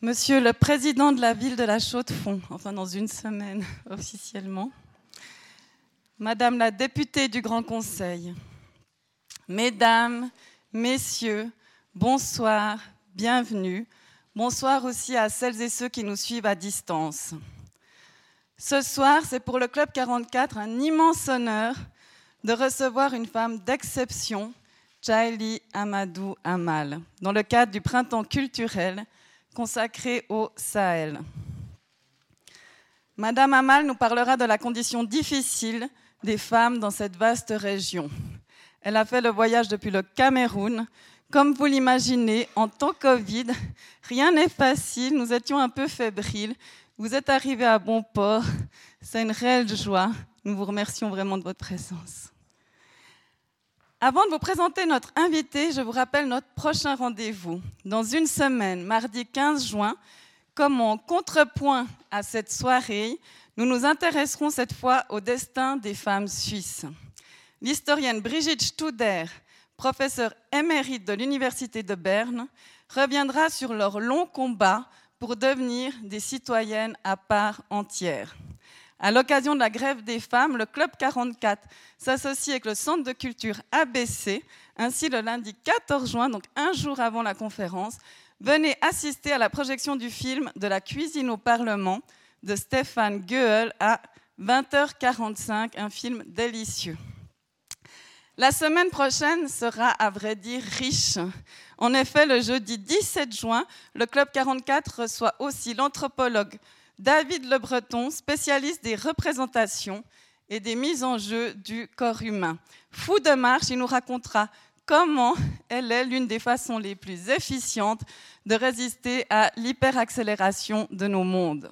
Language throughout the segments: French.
Monsieur le Président de la ville de la Chaux-de-Fonds, enfin dans une semaine officiellement, Madame la députée du Grand Conseil, Mesdames, Messieurs, bonsoir, bienvenue, bonsoir aussi à celles et ceux qui nous suivent à distance. Ce soir, c'est pour le Club 44 un immense honneur de recevoir une femme d'exception, Djaïli Amadou Amal, dans le cadre du Printemps culturel consacré au Sahel. Madame Amal nous parlera de la condition difficile des femmes dans cette vaste région. Elle a fait le voyage depuis le Cameroun. Comme vous l'imaginez, en temps Covid, rien n'est facile, nous étions un peu fébriles. Vous êtes arrivés à bon port, c'est une réelle joie. Nous vous remercions vraiment de votre présence. Avant de vous présenter notre invité, je vous rappelle notre prochain rendez-vous. Dans une semaine, mardi 15 juin, comme en contrepoint à cette soirée, nous nous intéresserons cette fois au destin des femmes suisses. L'historienne Brigitte Studer, professeure émérite de l'Université de Berne, reviendra sur leur long combat pour devenir des citoyennes à part entière. À l'occasion de la grève des femmes, le Club 44 s'associe avec le Centre de culture ABC. Ainsi, le lundi 14 juin, donc un jour avant la conférence, venez assister à la projection du film « De la cuisine au Parlement » de Stéphane Goël à 20h45, un film délicieux. La semaine prochaine sera, à vrai dire, riche. En effet, le jeudi 17 juin, le Club 44 reçoit aussi l'anthropologue David Le Breton, spécialiste des représentations et des mises en jeu du corps humain. Fou de marche, il nous racontera comment elle est l'une des façons les plus efficientes de résister à l'hyperaccélération de nos mondes.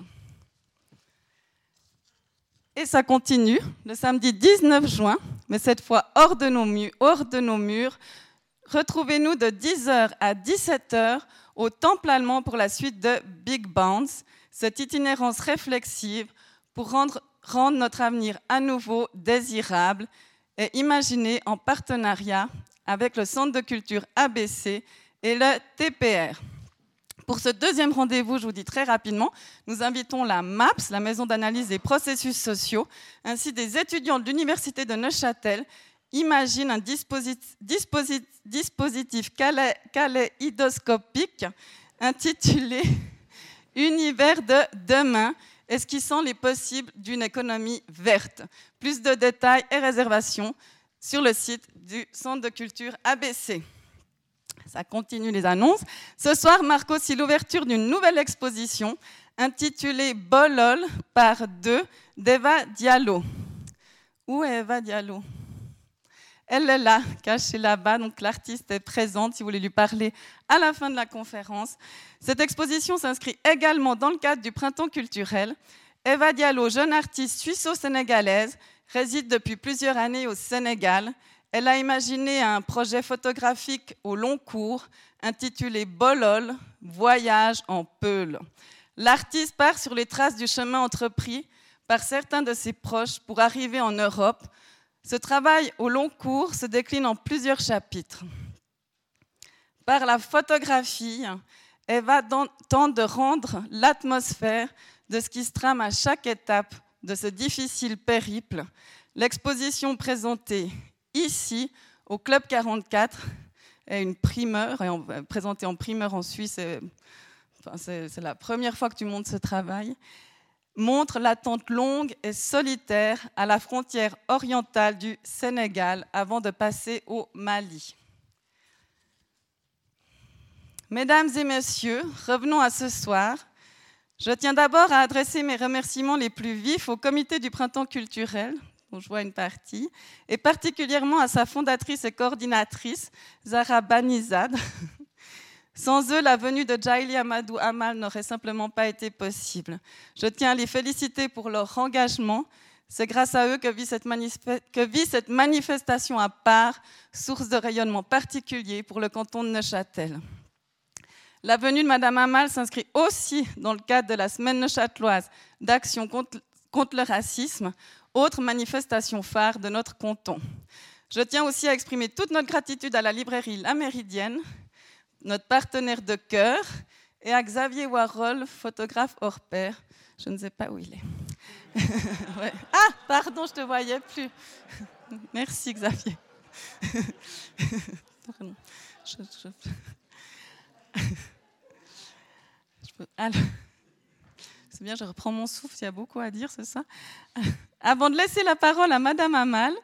Et ça continue le samedi 19 juin, mais cette fois hors de nos murs. Retrouvez-nous de 10h à 17h au Temple allemand pour la suite de Big Bang. Cette itinérance réflexive pour rendre notre avenir à nouveau désirable est imaginée en partenariat avec le Centre de culture ABC et le TPR. Pour ce deuxième rendez-vous, je vous dis très rapidement, nous invitons la MAPS, la Maison d'analyse des processus sociaux, ainsi des étudiants de l'Université de Neuchâtel, imaginent un dispositif kaléidoscopique intitulé Univers de demain, esquissant les possibles d'une économie verte. Plus de détails et réservations sur le site du Centre de culture ABC. Ça continue les annonces. Ce soir marque aussi l'ouverture d'une nouvelle exposition intitulée Bolol par 2 d'Eva Diallo. Où est Eva Diallo ? Elle est là, cachée là-bas, donc l'artiste est présente si vous voulez lui parler à la fin de la conférence. Cette exposition s'inscrit également dans le cadre du Printemps culturel. Eva Diallo, jeune artiste suisseau-sénégalaise, réside depuis plusieurs années au Sénégal. Elle a imaginé un projet photographique au long cours intitulé « Bolol, voyage en Peul ». L'artiste part sur les traces du chemin entrepris par certains de ses proches pour arriver en Europe. Ce travail au long cours se décline en plusieurs chapitres. Par la photographie, Eva tente de rendre l'atmosphère de ce qui se trame à chaque étape de ce difficile périple. L'exposition présentée ici, au Club 44, est une primeur, et présentée en primeur en Suisse, c'est la première fois que tu montes ce travail, montre l'attente longue et solitaire à la frontière orientale du Sénégal avant de passer au Mali. Mesdames et messieurs, revenons à ce soir. Je tiens d'abord à adresser mes remerciements les plus vifs au comité du Printemps culturel, dont je vois une partie, et particulièrement à sa fondatrice et coordinatrice, Zahra Banisadr. Sans eux, la venue de Djaïli Amadou Amal n'aurait simplement pas été possible. Je tiens à les féliciter pour leur engagement. C'est grâce à eux que vit cette manifestation à part, source de rayonnement particulier pour le canton de Neuchâtel. La venue de Madame Amal s'inscrit aussi dans le cadre de la Semaine neuchâteloise d'action contre le racisme, autre manifestation phare de notre canton. Je tiens aussi à exprimer toute notre gratitude à la librairie La Méridienne, notre partenaire de cœur, et à Xavier Warhol, photographe hors pair. Je ne sais pas où il est. Ouais. Ah, pardon, je ne te voyais plus. Merci, Xavier. Pardon. Alors, c'est bien, je reprends mon souffle, il y a beaucoup à dire, c'est ça. Avant de laisser la parole à Madame Amal,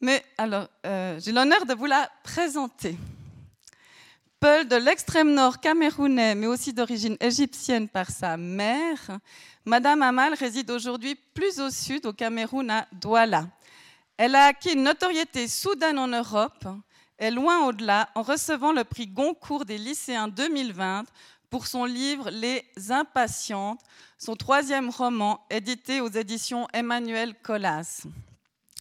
mais alors, j'ai l'honneur de vous la présenter. Peul, de l'extrême nord camerounais, mais aussi d'origine égyptienne par sa mère, Madame Amal réside aujourd'hui plus au sud, au Cameroun, à Douala. Elle a acquis une notoriété soudaine en Europe et loin au-delà en recevant le prix Goncourt des lycéens 2020 pour son livre « Les Impatientes », son troisième roman édité aux éditions Emmanuel Colas.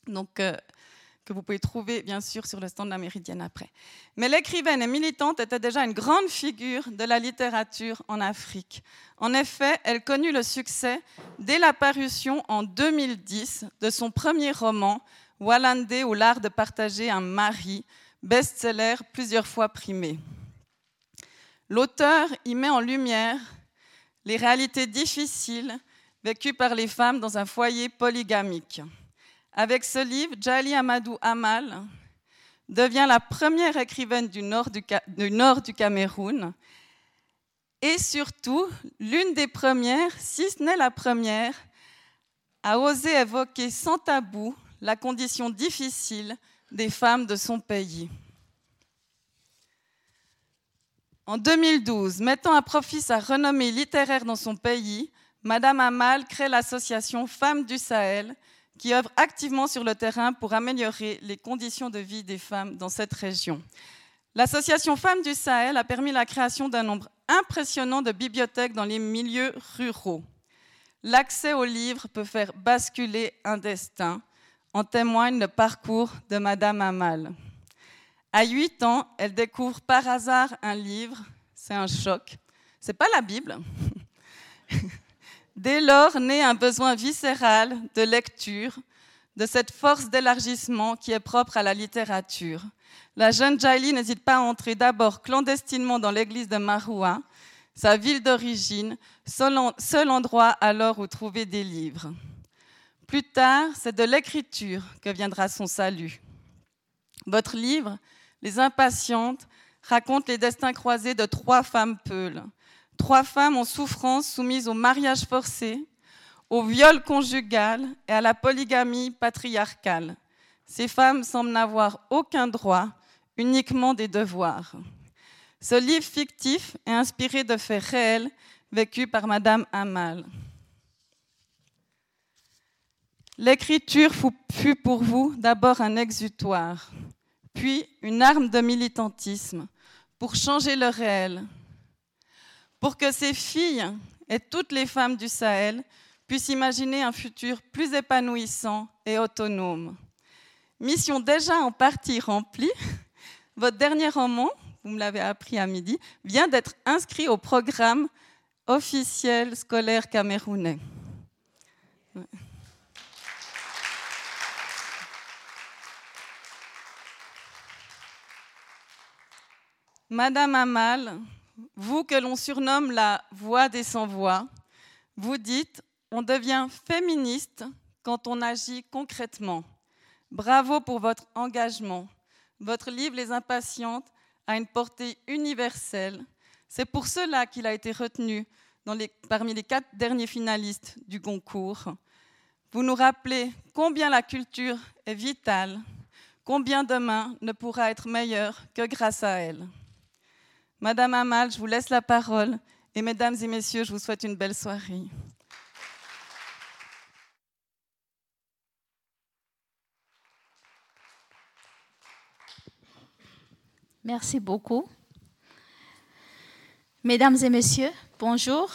Donc, que vous pouvez trouver, bien sûr, sur le stand de La Méridienne après. Mais l'écrivaine et militante était déjà une grande figure de la littérature en Afrique. En effet, elle connut le succès dès la parution en 2010 de son premier roman, « Walandé ou l'art de partager un mari », best-seller plusieurs fois primé. L'auteur y met en lumière les réalités difficiles vécues par les femmes dans un foyer polygamique. Avec ce livre, Djaïli Amadou Amal devient la première écrivaine du nord du Cameroun et surtout l'une des premières, si ce n'est la première, à oser évoquer sans tabou la condition difficile des femmes de son pays. En 2012, mettant à profit sa renommée littéraire dans son pays, Madame Amal crée l'association Femmes du Sahel, qui œuvre activement sur le terrain pour améliorer les conditions de vie des femmes dans cette région. L'association Femmes du Sahel a permis la création d'un nombre impressionnant de bibliothèques dans les milieux ruraux. L'accès aux livres peut faire basculer un destin, en témoigne le parcours de Madame Amal. À 8 ans, elle découvre par hasard un livre, c'est un choc, c'est pas la Bible. Dès lors, naît un besoin viscéral de lecture, de cette force d'élargissement qui est propre à la littérature. La jeune Djaïli n'hésite pas à entrer d'abord clandestinement dans l'église de Maroua, sa ville d'origine, seul endroit alors où trouver des livres. Plus tard, c'est de l'écriture que viendra son salut. Votre livre, Les Impatientes, raconte les destins croisés de 3 femmes peules. 3 femmes en souffrance soumises au mariage forcé, au viol conjugal et à la polygamie patriarcale. Ces femmes semblent n'avoir aucun droit, uniquement des devoirs. Ce livre fictif est inspiré de faits réels vécus par Madame Amal. L'écriture fut pour vous d'abord un exutoire, puis une arme de militantisme pour changer le réel, pour que ces filles et toutes les femmes du Sahel puissent imaginer un futur plus épanouissant et autonome. Mission déjà en partie remplie, votre dernier roman, vous me l'avez appris à midi, vient d'être inscrit au programme officiel scolaire camerounais. Ouais. Madame Amal, vous que l'on surnomme la voix des sans-voix, vous dites « On devient féministe quand on agit concrètement ». Bravo pour votre engagement. Votre livre « Les Impatientes » a une portée universelle. C'est pour cela qu'il a été retenu parmi les 4 derniers finalistes du Goncourt. Vous nous rappelez combien la culture est vitale, combien demain ne pourra être meilleure que grâce à elle. Madame Amal, je vous laisse la parole et mesdames et messieurs, je vous souhaite une belle soirée. Merci beaucoup. Mesdames et messieurs, bonjour.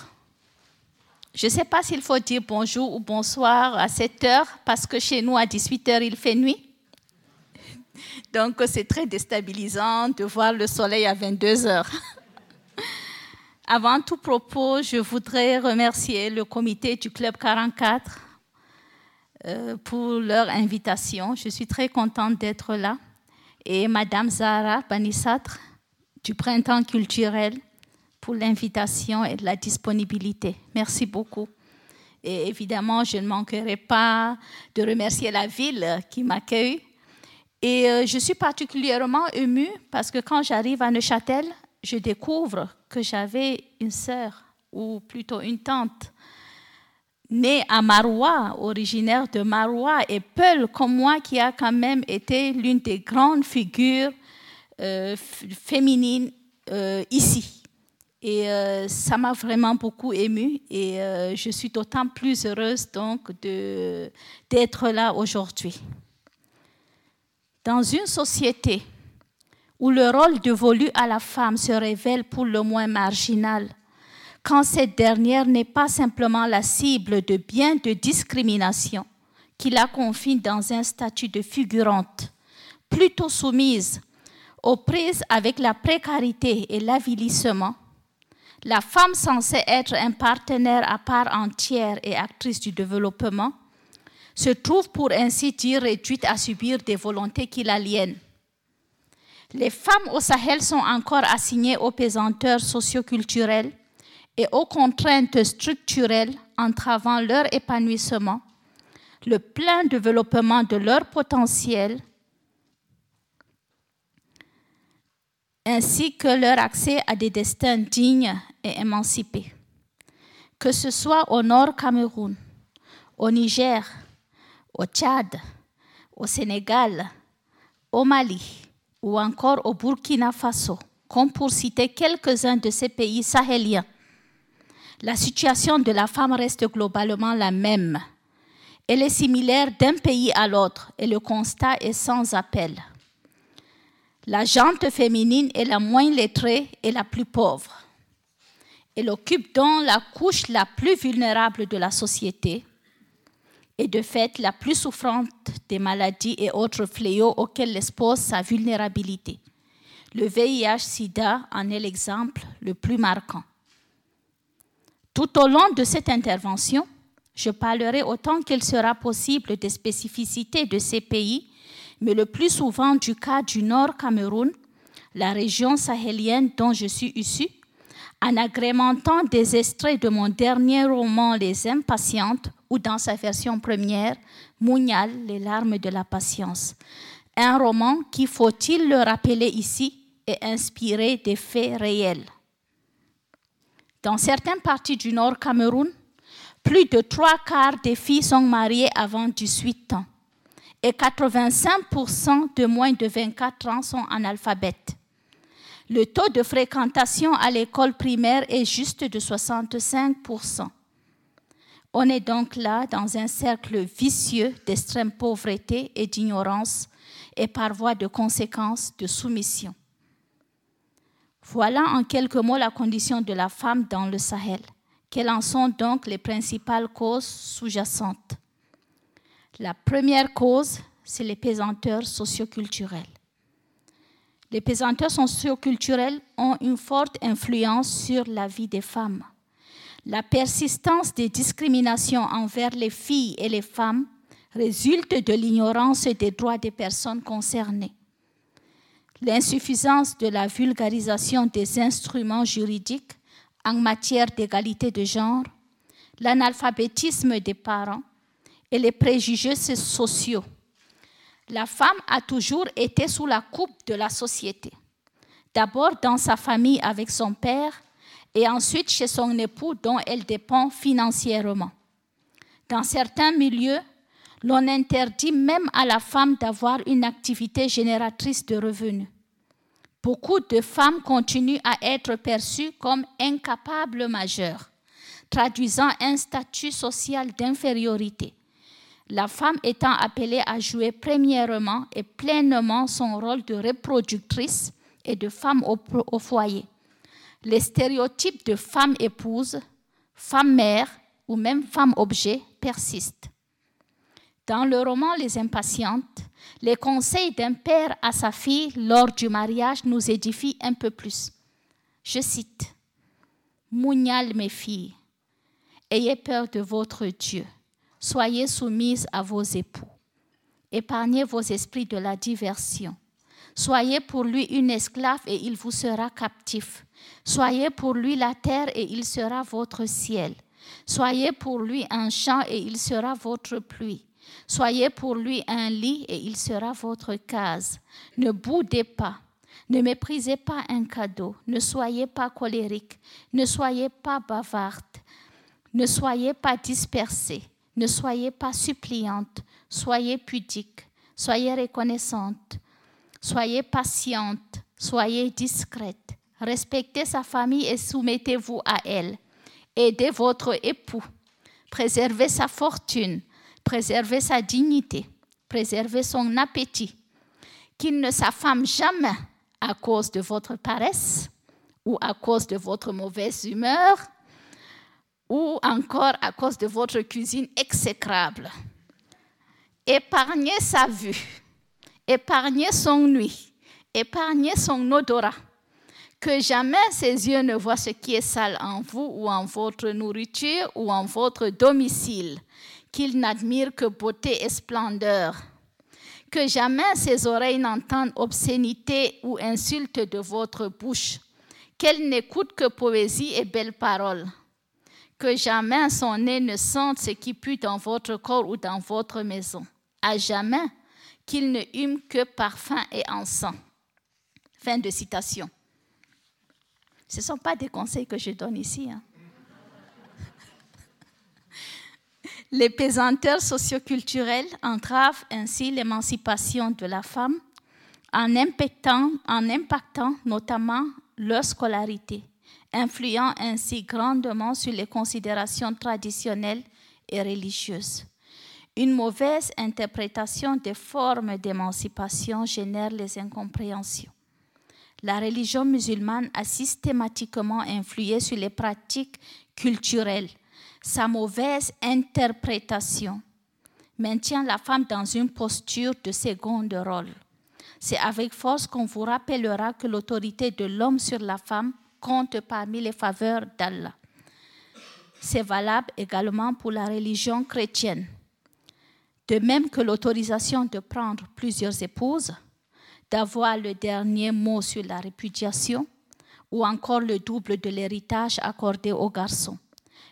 Je ne sais pas s'il faut dire bonjour ou bonsoir à 7h parce que chez nous à 18h il fait nuit. Donc, c'est très déstabilisant de voir le soleil à 22h. Avant tout propos, je voudrais remercier le comité du Club 44 pour leur invitation. Je suis très contente d'être là. Et Madame Zahra Banisadr du Printemps culturel pour l'invitation et de la disponibilité. Merci beaucoup. Et évidemment, je ne manquerai pas de remercier la ville qui m'accueille. Et je suis particulièrement émue parce que quand j'arrive à Neuchâtel, je découvre que j'avais une sœur, ou plutôt une tante, née à Maroua, originaire de Maroua et Peul, comme moi, qui a quand même été l'une des grandes figures féminines ici. Et ça m'a vraiment beaucoup émue et je suis d'autant plus heureuse donc d'être là aujourd'hui. Dans une société où le rôle dévolu à la femme se révèle pour le moins marginal, quand cette dernière n'est pas simplement la cible de biens de discrimination qui la confine dans un statut de figurante, plutôt soumise aux prises avec la précarité et l'avilissement, la femme censée être un partenaire à part entière et actrice du développement se trouve pour ainsi dire réduite à subir des volontés qui l'aliènent. Les femmes au Sahel sont encore assignées aux pesanteurs socioculturelles et aux contraintes structurelles entravant leur épanouissement, le plein développement de leur potentiel, ainsi que leur accès à des destins dignes et émancipés. Que ce soit au nord Cameroun, au Niger, au Tchad, au Sénégal, au Mali ou encore au Burkina Faso, comme pour citer quelques-uns de ces pays sahéliens, la situation de la femme reste globalement la même. Elle est similaire d'un pays à l'autre et le constat est sans appel. La gente féminine est la moins lettrée et la plus pauvre. Elle occupe donc la couche la plus vulnérable de la société et de fait la plus souffrante des maladies et autres fléaux auxquels expose sa vulnérabilité. Le VIH-Sida en est l'exemple le plus marquant. Tout au long de cette intervention, je parlerai autant qu'il sera possible des spécificités de ces pays, mais le plus souvent du cas du Nord Cameroun, la région sahélienne dont je suis issue, en agrémentant des extraits de mon dernier roman « Les Impatientes » ou dans sa version première, « Munyal, les larmes de la patience ». Un roman qui, faut-il le rappeler ici, est inspiré des faits réels. Dans certaines parties du Nord Cameroun, plus de 3/4 des filles sont mariées avant 18 ans. Et 85% de moins de 24 ans sont analphabètes. Le taux de fréquentation à l'école primaire est juste de 65%. On est donc là dans un cercle vicieux d'extrême pauvreté et d'ignorance et par voie de conséquence de soumission. Voilà en quelques mots la condition de la femme dans le Sahel. Quelles en sont donc les principales causes sous-jacentes ? La première cause, c'est les pesanteurs socioculturels. Les pesanteurs socioculturels ont une forte influence sur la vie des femmes. La persistance des discriminations envers les filles et les femmes résulte de l'ignorance des droits des personnes concernées. L'insuffisance de la vulgarisation des instruments juridiques en matière d'égalité de genre, l'analphabétisme des parents, et les préjugés sociaux. La femme a toujours été sous la coupe de la société. D'abord dans sa famille avec son père et ensuite chez son époux dont elle dépend financièrement. Dans certains milieux, l'on interdit même à la femme d'avoir une activité génératrice de revenus. Beaucoup de femmes continuent à être perçues comme incapables majeures, traduisant un statut social d'infériorité. La femme étant appelée à jouer premièrement et pleinement son rôle de reproductrice et de femme au foyer. Les stéréotypes de femme épouse, femme mère ou même femme objet persistent. Dans le roman Les Impatientes, les conseils d'un père à sa fille lors du mariage nous édifient un peu plus. Je cite « Munyal mes filles, ayez peur de votre Dieu. Soyez soumises à vos époux. Épargnez vos esprits de la diversion. Soyez pour lui une esclave et il vous sera captif. Soyez pour lui la terre et il sera votre ciel. Soyez pour lui un champ et il sera votre pluie. Soyez pour lui un lit et il sera votre case. Ne boudez pas. Ne méprisez pas un cadeau, ne soyez pas colérique, ne soyez pas bavarde, ne soyez pas dispersée, ne soyez pas suppliante, soyez pudique, soyez reconnaissante, soyez patiente, soyez discrète, respectez sa famille et soumettez-vous à elle. Aidez votre époux, préservez sa fortune, préservez sa dignité, préservez son appétit, qu'il ne s'affame jamais à cause de votre paresse ou à cause de votre mauvaise humeur ou encore à cause de votre cuisine exécrable. Épargnez sa vue, épargnez son nuit, épargnez son odorat, que jamais ses yeux ne voient ce qui est sale en vous ou en votre nourriture ou en votre domicile, qu'il n'admire que beauté et splendeur. Que jamais ses oreilles n'entendent obscénité ou insulte de votre bouche, qu'elle n'écoute que poésie et belles paroles, que jamais son nez ne sente ce qui pue dans votre corps ou dans votre maison, à jamais qu'il ne hume que parfum et encens. Fin de citation. Ce ne sont pas des conseils que je donne ici. Hein. Les pesanteurs socioculturelles entravent ainsi l'émancipation de la femme en impactant notamment leur scolarité, influant ainsi grandement sur les considérations traditionnelles et religieuses. Une mauvaise interprétation des formes d'émancipation génère les incompréhensions. La religion musulmane a systématiquement influé sur les pratiques culturelles. Sa mauvaise interprétation maintient la femme dans une posture de second rôle. C'est avec force qu'on vous rappellera que l'autorité de l'homme sur la femme compte parmi les faveurs d'Allah. C'est valable également pour la religion chrétienne. De même que l'autorisation de prendre plusieurs épouses, d'avoir le dernier mot sur la répudiation ou encore le double de l'héritage accordé aux garçons.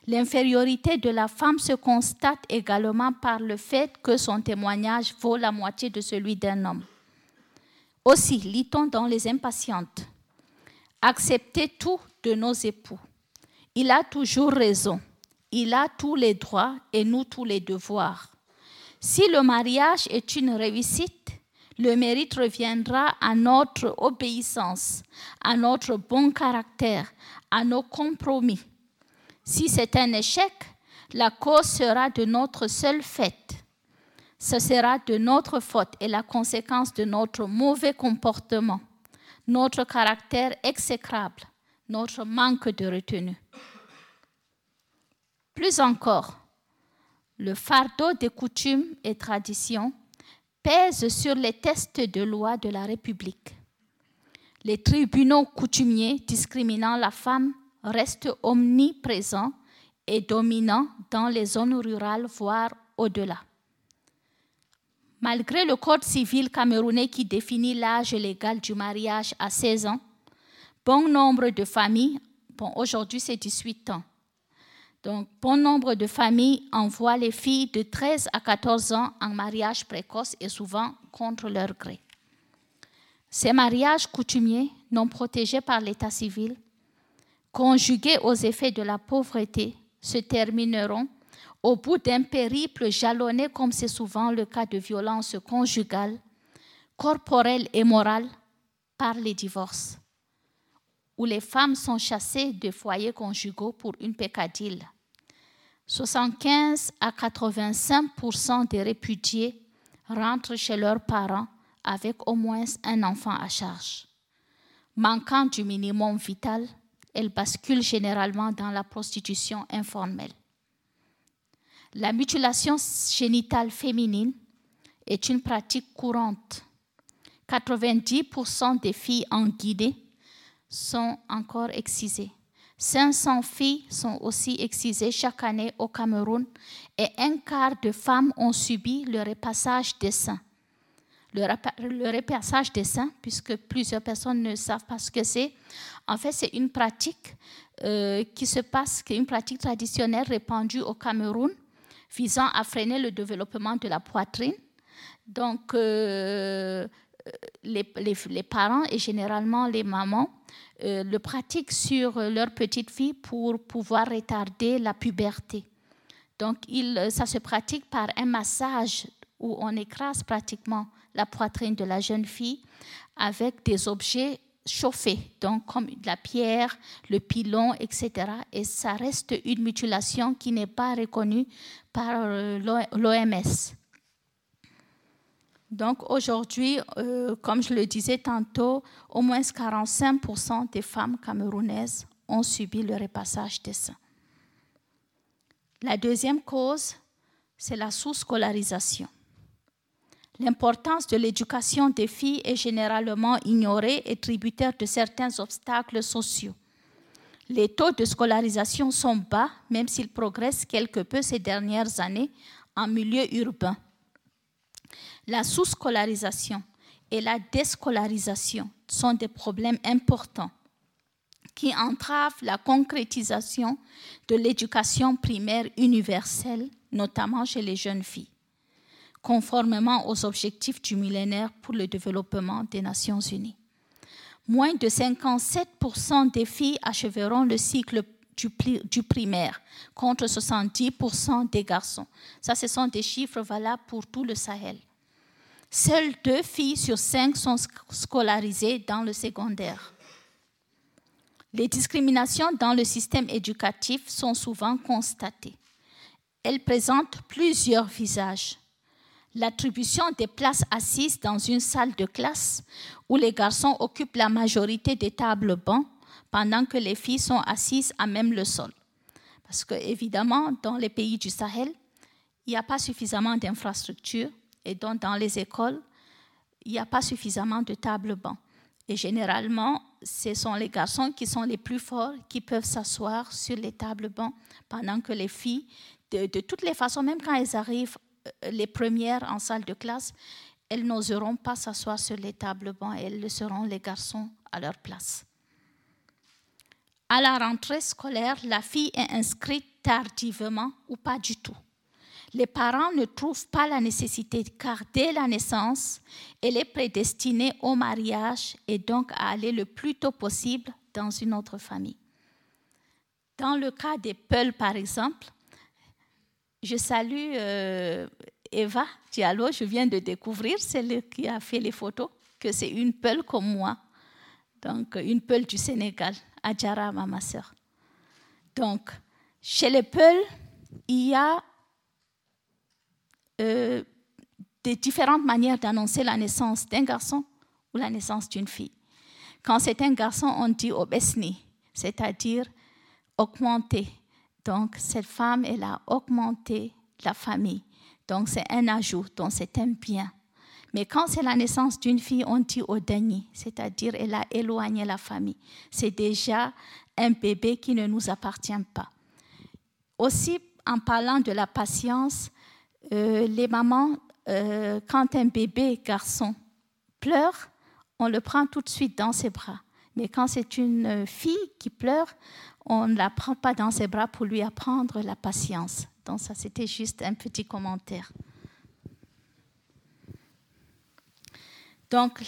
L'infériorité de la femme se constate également par le fait que son témoignage vaut la moitié de celui d'un homme. Aussi, lit-on dans Les Impatientes, « Acceptez tout de nos époux. Il a toujours raison. Il a tous les droits et nous tous les devoirs. Si le mariage est une réussite, le mérite reviendra à notre obéissance, à notre bon caractère, à nos compromis. Si c'est un échec, la cause sera de notre seule fait. Ce sera de notre faute et la conséquence de notre mauvais comportement, notre caractère exécrable, notre manque de retenue. Plus encore, le fardeau des coutumes et traditions pèse sur les textes de loi de la République. Les tribunaux coutumiers discriminant la femme reste omniprésent et dominant dans les zones rurales, voire au-delà. Malgré le code civil camerounais qui définit l'âge légal du mariage à 16 ans, bon nombre de familles, aujourd'hui c'est 18 ans, donc bon nombre de familles envoient les filles de 13 à 14 ans en mariage précoce et souvent contre leur gré. Ces mariages coutumiers, non protégés par l'État civil, conjugués aux effets de la pauvreté, se termineront au bout d'un périple jalonné, comme c'est souvent le cas, de violences conjugales, corporelles et morales, par les divorces, où les femmes sont chassées de foyers conjugaux pour une peccadille. 75 à 85% des répudiés rentrent chez leurs parents avec au moins un enfant à charge. Manquant du minimum vital, elle bascule généralement dans la prostitution informelle. La mutilation génitale féminine est une pratique courante. 90% des filles en Guinée sont encore excisées. 500 filles sont aussi excisées chaque année au Cameroun et un quart de femmes ont subi le repassage des seins. le reperçage des seins, puisque plusieurs personnes ne savent pas ce que c'est. En fait, c'est une pratique qui est une pratique traditionnelle répandue au Cameroun, visant à freiner le développement de la poitrine. Donc, les parents et généralement les mamans le pratiquent sur leur petite fille pour pouvoir retarder la puberté. Donc, ça se pratique par un massage où on écrase pratiquement la poitrine de la jeune fille avec des objets chauffés, donc comme de la pierre, le pilon, etc. Et ça reste une mutilation qui n'est pas reconnue par l'OMS. Donc aujourd'hui, comme je le disais tantôt, au moins 45% des femmes camerounaises ont subi le repassage des seins. La deuxième cause, c'est la sous-scolarisation. L'importance de l'éducation des filles est généralement ignorée et tributaire de certains obstacles sociaux. Les taux de scolarisation sont bas, même s'ils progressent quelque peu ces dernières années en milieu urbain. La sous-scolarisation et la déscolarisation sont des problèmes importants qui entravent la concrétisation de l'éducation primaire universelle, notamment chez les jeunes filles, conformément aux objectifs du millénaire pour le développement des Nations Unies. Moins de 57% des filles achèveront le cycle du primaire, contre 70% des garçons. Ça, ce sont des chiffres valables pour tout le Sahel. Seules 2 filles sur 5 sont scolarisées dans le secondaire. Les discriminations dans le système éducatif sont souvent constatées. Elles présentent plusieurs visages. L'attribution des places assises dans une salle de classe où les garçons occupent la majorité des tables-bancs pendant que les filles sont assises à même le sol. Parce que, évidemment, dans les pays du Sahel, il n'y a pas suffisamment d'infrastructures et donc dans les écoles, il n'y a pas suffisamment de tables-bancs. Et généralement, ce sont les garçons qui sont les plus forts qui peuvent s'asseoir sur les tables-bancs pendant que les filles, de toutes les façons, même quand elles arrivent les premières en salle de classe, elles n'oseront pas s'asseoir sur les tables-bancs, elles laisseront les garçons à leur place. À la rentrée scolaire, la fille est inscrite tardivement ou pas du tout. Les parents ne trouvent pas la nécessité car dès la naissance, elle est prédestinée au mariage et donc à aller le plus tôt possible dans une autre famille. Dans le cas des Peul, par exemple, je salue Eva Diallo, je viens de découvrir, celle qui a fait les photos, que c'est une Peul comme moi, donc une Peul du Sénégal, à Djarama, ma sœur. Donc, chez les Peul, il y a des différentes manières d'annoncer la naissance d'un garçon ou la naissance d'une fille. Quand c'est un garçon, on dit obesni, c'est-à-dire augmenter. Donc, cette femme, elle a augmenté la famille. Donc, c'est un ajout, donc c'est un bien. Mais quand c'est la naissance d'une fille, on dit odani, c'est-à-dire elle a éloigné la famille. C'est déjà un bébé qui ne nous appartient pas. Aussi, en parlant de la patience, les mamans, quand un bébé garçon pleure, on le prend tout de suite dans ses bras. Mais quand c'est une fille qui pleure, on ne la prend pas dans ses bras pour lui apprendre la patience. Donc ça, c'était juste un petit commentaire. Donc,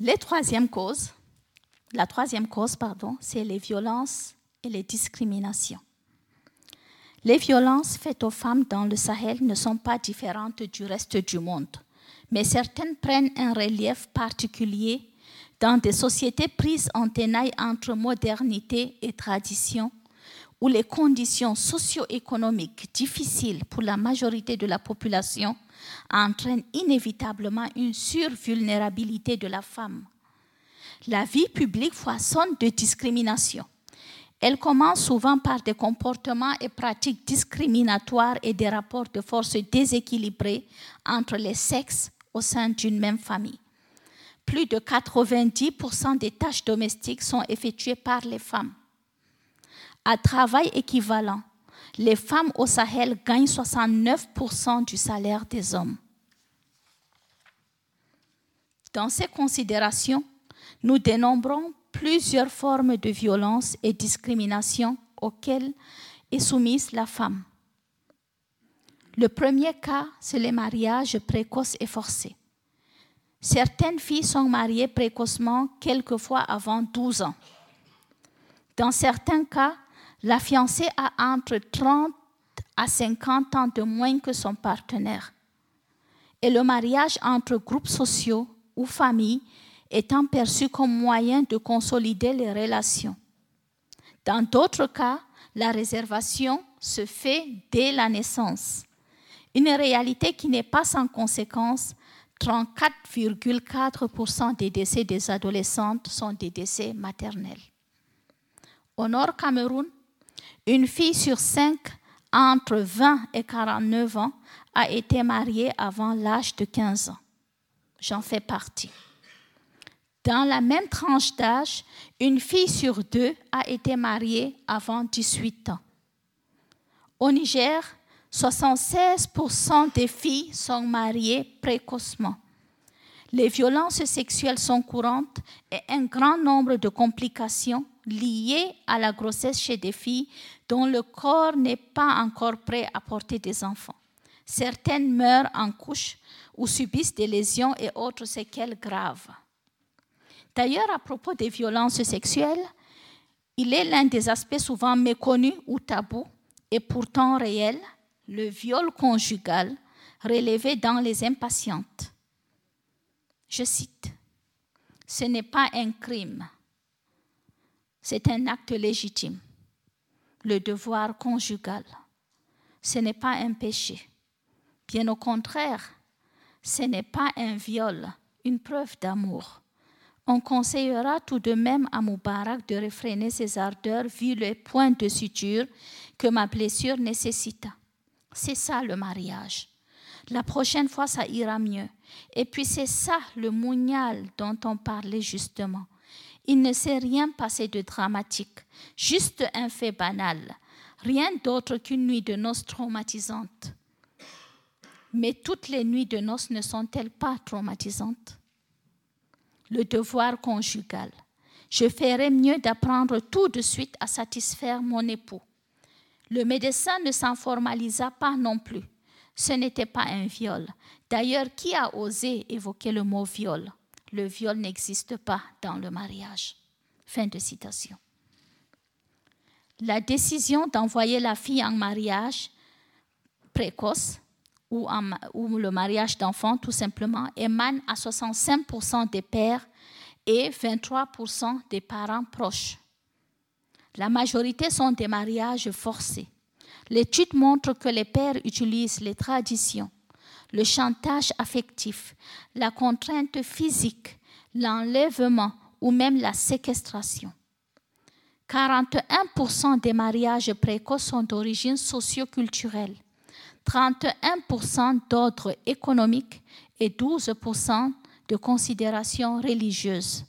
la troisième cause, c'est les violences et les discriminations. Les violences faites aux femmes dans le Sahel ne sont pas différentes du reste du monde, mais certaines prennent un relief particulier dans des sociétés prises en tenaille entre modernité et tradition, où les conditions socio-économiques difficiles pour la majorité de la population entraînent inévitablement une survulnérabilité de la femme. La vie publique foisonne de discriminations. Elle commence souvent par des comportements et pratiques discriminatoires et des rapports de force déséquilibrés entre les sexes au sein d'une même famille. Plus de 90% des tâches domestiques sont effectuées par les femmes. À travail équivalent, les femmes au Sahel gagnent 69% du salaire des hommes. Dans ces considérations, nous dénombrons plusieurs formes de violence et discrimination auxquelles est soumise la femme. Le premier cas, c'est les mariages précoces et forcés. Certaines filles sont mariées précocement, quelquefois avant 12 ans. Dans certains cas, la fiancée a entre 30 à 50 ans de moins que son partenaire. Et le mariage entre groupes sociaux ou familles étant perçu comme moyen de consolider les relations. Dans d'autres cas, la réservation se fait dès la naissance. Une réalité qui n'est pas sans conséquence, 34,4% des décès des adolescentes sont des décès maternels. Au nord Cameroun, une fille sur 5 entre 20 et 49 ans a été mariée avant l'âge de 15 ans. J'en fais partie. Dans la même tranche d'âge, une fille sur 2 a été mariée avant 18 ans. Au Niger, 76% des filles sont mariées précocement. Les violences sexuelles sont courantes et un grand nombre de complications liées à la grossesse chez des filles dont le corps n'est pas encore prêt à porter des enfants. Certaines meurent en couche ou subissent des lésions et autres séquelles graves. D'ailleurs, à propos des violences sexuelles, il est l'un des aspects souvent méconnus ou tabous et pourtant réels, le viol conjugal relevé dans Les Impatientes. Je cite, « Ce n'est pas un crime, c'est un acte légitime, le devoir conjugal. Ce n'est pas un péché. Bien au contraire, ce n'est pas un viol, une preuve d'amour. On conseillera tout de même à Moubarak de réfréner ses ardeurs vu le point de suture que ma blessure nécessita. C'est ça le mariage. La prochaine fois, ça ira mieux. Et puis c'est ça le Munyal dont on parlait justement. Il ne s'est rien passé de dramatique, juste un fait banal. Rien d'autre qu'une nuit de noces traumatisante. Mais toutes les nuits de noces ne sont-elles pas traumatisantes ? Le devoir conjugal. Je ferais mieux d'apprendre tout de suite à satisfaire mon époux. Le médecin ne s'en formalisa pas non plus. Ce n'était pas un viol. D'ailleurs, qui a osé évoquer le mot viol ? Le viol n'existe pas dans le mariage. Fin de citation. La décision d'envoyer la fille en mariage précoce ou le mariage d'enfant, tout simplement, émane à 65% des pères et 23% des parents proches. La majorité sont des mariages forcés. L'étude montre que les pères utilisent les traditions, le chantage affectif, la contrainte physique, l'enlèvement ou même la séquestration. 41% des mariages précoces sont d'origine socio-culturelle, 31% d'ordre économique et 12% de considérations religieuses.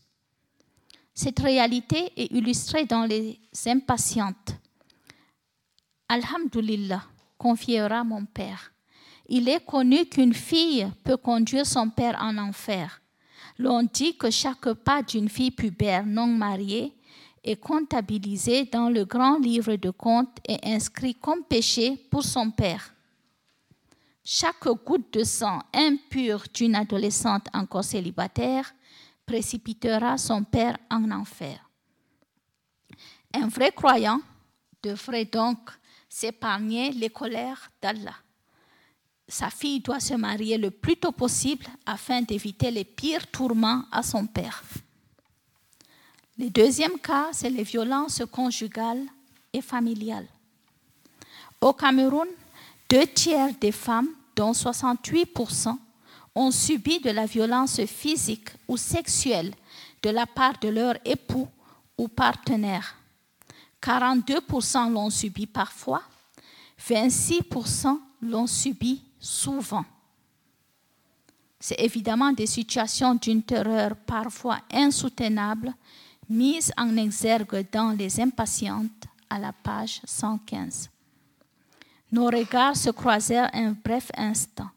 Cette réalité est illustrée dans Les Impatientes. « Alhamdulillah » confiera mon père. Il est connu qu'une fille peut conduire son père en enfer. L'on dit que chaque pas d'une fille pubère non mariée est comptabilisé dans le grand livre de comptes et inscrit comme péché pour son père. Chaque goutte de sang impure d'une adolescente encore célibataire précipitera son père en enfer. Un vrai croyant devrait donc s'épargner les colères d'Allah. Sa fille doit se marier le plus tôt possible afin d'éviter les pires tourments à son père. Le deuxième cas, c'est les violences conjugales et familiales. Au Cameroun, 2 tiers des femmes, dont 68%, ont subi de la violence physique ou sexuelle de la part de leur époux ou partenaire. 42% l'ont subi parfois, 26% l'ont subi souvent. C'est évidemment des situations d'une terreur parfois insoutenable, mise en exergue dans Les Impatientes à la page 115. Nos regards se croisèrent un bref instant,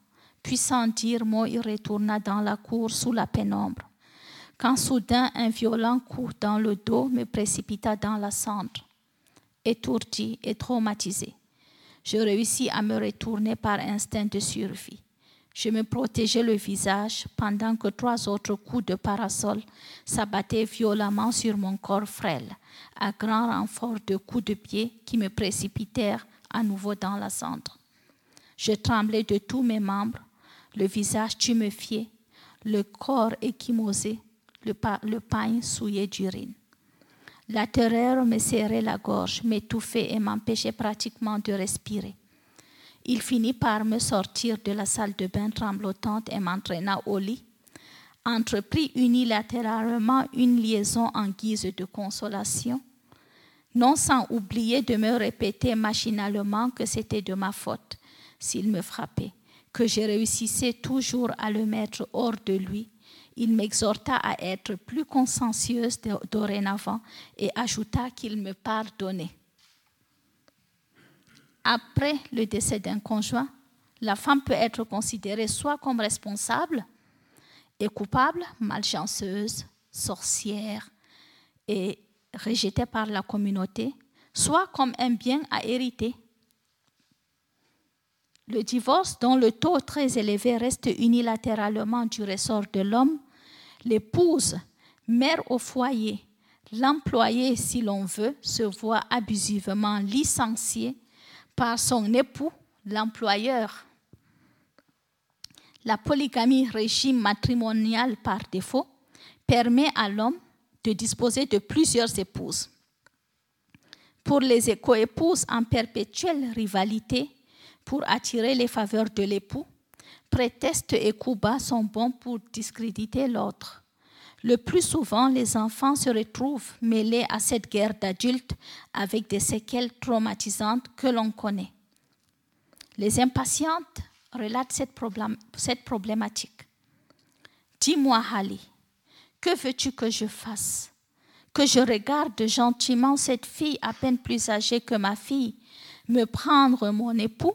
puis sentir moi il retourna dans la cour sous la pénombre, quand soudain un violent coup dans le dos me précipita dans la cendre. Étourdi et traumatisé, je réussis à me retourner par instinct de survie. Je me protégeais le visage pendant que 3 autres coups de parasol s'abattaient violemment sur mon corps frêle, à grand renfort de coups de pied qui me précipitèrent à nouveau dans la cendre. Je tremblais de tous mes membres, le visage tuméfié, le corps échymosé, le pagne souillé d'urine. La terreur me serrait la gorge, m'étouffait et m'empêchait pratiquement de respirer. Il finit par me sortir de la salle de bain tremblotante et m'entraîna au lit. Entreprit unilatéralement une liaison en guise de consolation, non sans oublier de me répéter machinalement que c'était de ma faute s'il me frappait, que je réussissais toujours à le mettre hors de lui. Il m'exhorta à être plus consciencieuse dorénavant et ajouta qu'il me pardonnait. Après le décès d'un conjoint, la femme peut être considérée soit comme responsable et coupable, malchanceuse, sorcière et rejetée par la communauté, soit comme un bien à hériter. Le divorce, dont le taux très élevé reste unilatéralement du ressort de l'homme, l'épouse, mère au foyer, l'employé si l'on veut, se voit abusivement licenciée par son époux, l'employeur. La polygamie, régime matrimonial par défaut, permet à l'homme de disposer de plusieurs épouses. Pour les coépouses en perpétuelle rivalité, pour attirer les faveurs de l'époux, prétextes et coups bas sont bons pour discréditer l'autre. Le plus souvent, les enfants se retrouvent mêlés à cette guerre d'adultes avec des séquelles traumatisantes que l'on connaît. Les Impatientes relatent cette problématique. « Dis-moi, Ali, que veux-tu que je fasse? Que je regarde gentiment cette fille à peine plus âgée que ma fille me prendre mon époux?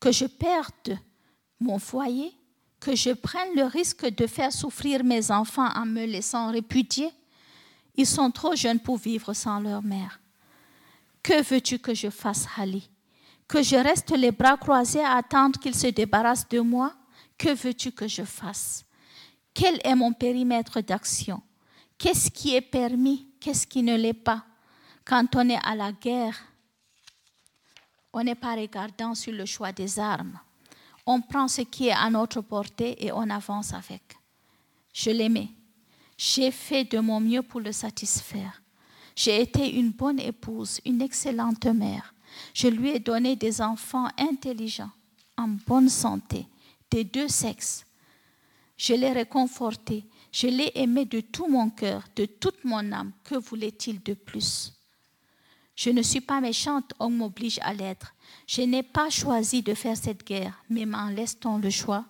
Que je perde mon foyer, que je prenne le risque de faire souffrir mes enfants en me laissant répudier. Ils sont trop jeunes pour vivre sans leur mère. Que veux-tu que je fasse, Ali? Que je reste les bras croisés à attendre qu'ils se débarrassent de moi? Que veux-tu que je fasse? Quel est mon périmètre d'action? Qu'est-ce qui est permis? Qu'est-ce qui ne l'est pas? Quand on est à la guerre, on n'est pas regardant sur le choix des armes. On prend ce qui est à notre portée et on avance avec. Je l'aimais. J'ai fait de mon mieux pour le satisfaire. J'ai été une bonne épouse, une excellente mère. Je lui ai donné des enfants intelligents, en bonne santé, des 2 sexes. Je l'ai réconforté. Je l'ai aimé de tout mon cœur, de toute mon âme. Que voulait-il de plus ? Je ne suis pas méchante, on m'oblige à l'être. Je n'ai pas choisi de faire cette guerre, mais m'en laisse-t-on le choix?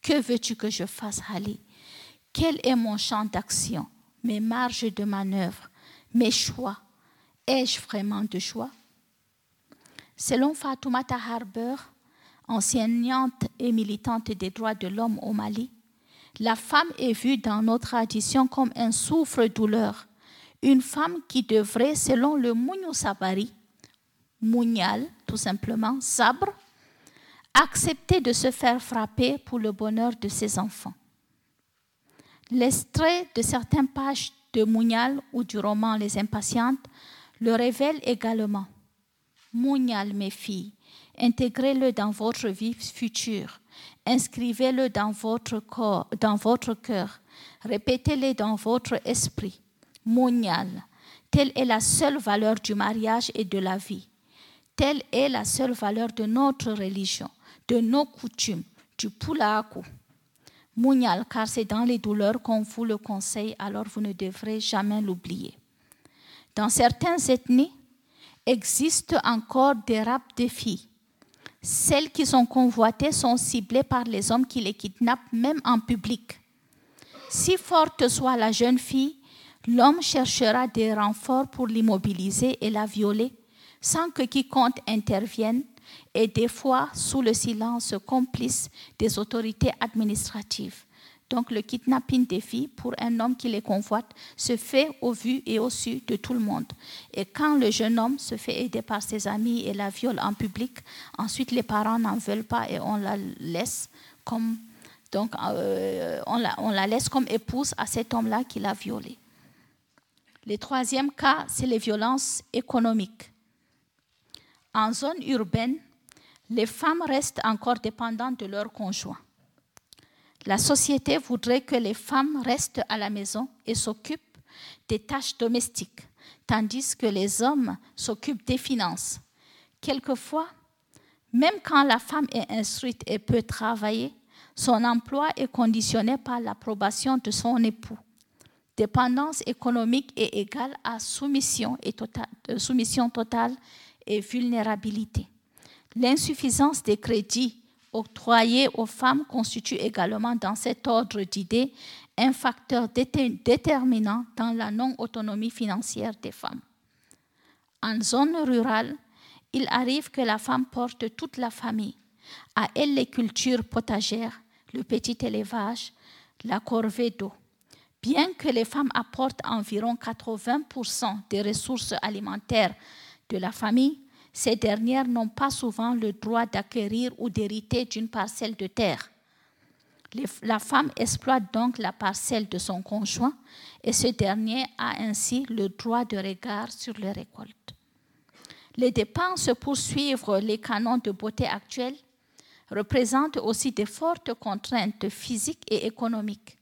Que veux-tu que je fasse, Ali? Quel est mon champ d'action, mes marges de manœuvre, mes choix? Ai-je vraiment de choix? Selon Fatoumata Harber, enseignante et militante des droits de l'homme au Mali, la femme est vue dans nos traditions comme un souffre-douleur. Une femme qui devrait, selon le Mounyou-Sabari, Munyal tout simplement, sabre, accepter de se faire frapper pour le bonheur de ses enfants. L'extrait de certaines pages de Munyal ou du roman Les Impatientes le révèle également. Munyal, mes filles, intégrez-le dans votre vie future, inscrivez-le dans votre corps, dans votre cœur, répétez-le dans votre esprit. Munyal, telle est la seule valeur du mariage et de la vie. Telle est la seule valeur de notre religion, de nos coutumes, du pulaaku. Munyal, car c'est dans les douleurs qu'on vous le conseille, alors vous ne devrez jamais l'oublier. Dans certaines ethnies, existent encore des rapes de filles. Celles qui sont convoitées sont ciblées par les hommes qui les kidnappent, même en public. Si forte soit la jeune fille, l'homme cherchera des renforts pour l'immobiliser et la violer, sans que quiconque intervienne, et des fois sous le silence complice des autorités administratives. Donc le kidnapping des filles pour un homme qui les convoite se fait au vu et au su de tout le monde. Et quand le jeune homme se fait aider par ses amis et la viole en public, ensuite les parents n'en veulent pas et on la laisse comme, donc, on la laisse comme épouse à cet homme-là qui l'a violée. Le troisième cas, c'est les violences économiques. En zone urbaine, les femmes restent encore dépendantes de leur conjoint. La société voudrait que les femmes restent à la maison et s'occupent des tâches domestiques, tandis que les hommes s'occupent des finances. Quelquefois, même quand la femme est instruite et peut travailler, son emploi est conditionné par l'approbation de son époux. Dépendance économique est égale à soumission totale et vulnérabilité. L'insuffisance des crédits octroyés aux femmes constitue également dans cet ordre d'idées un facteur déterminant dans la non-autonomie financière des femmes. En zone rurale, il arrive que la femme porte toute la famille, à elle les cultures potagères, le petit élevage, la corvée d'eau. Bien que les femmes apportent environ 80% des ressources alimentaires de la famille, ces dernières n'ont pas souvent le droit d'acquérir ou d'hériter d'une parcelle de terre. La femme exploite donc la parcelle de son conjoint et ce dernier a ainsi le droit de regard sur les récoltes. Les dépenses pour suivre les canons de beauté actuels représentent aussi de fortes contraintes physiques et économiques.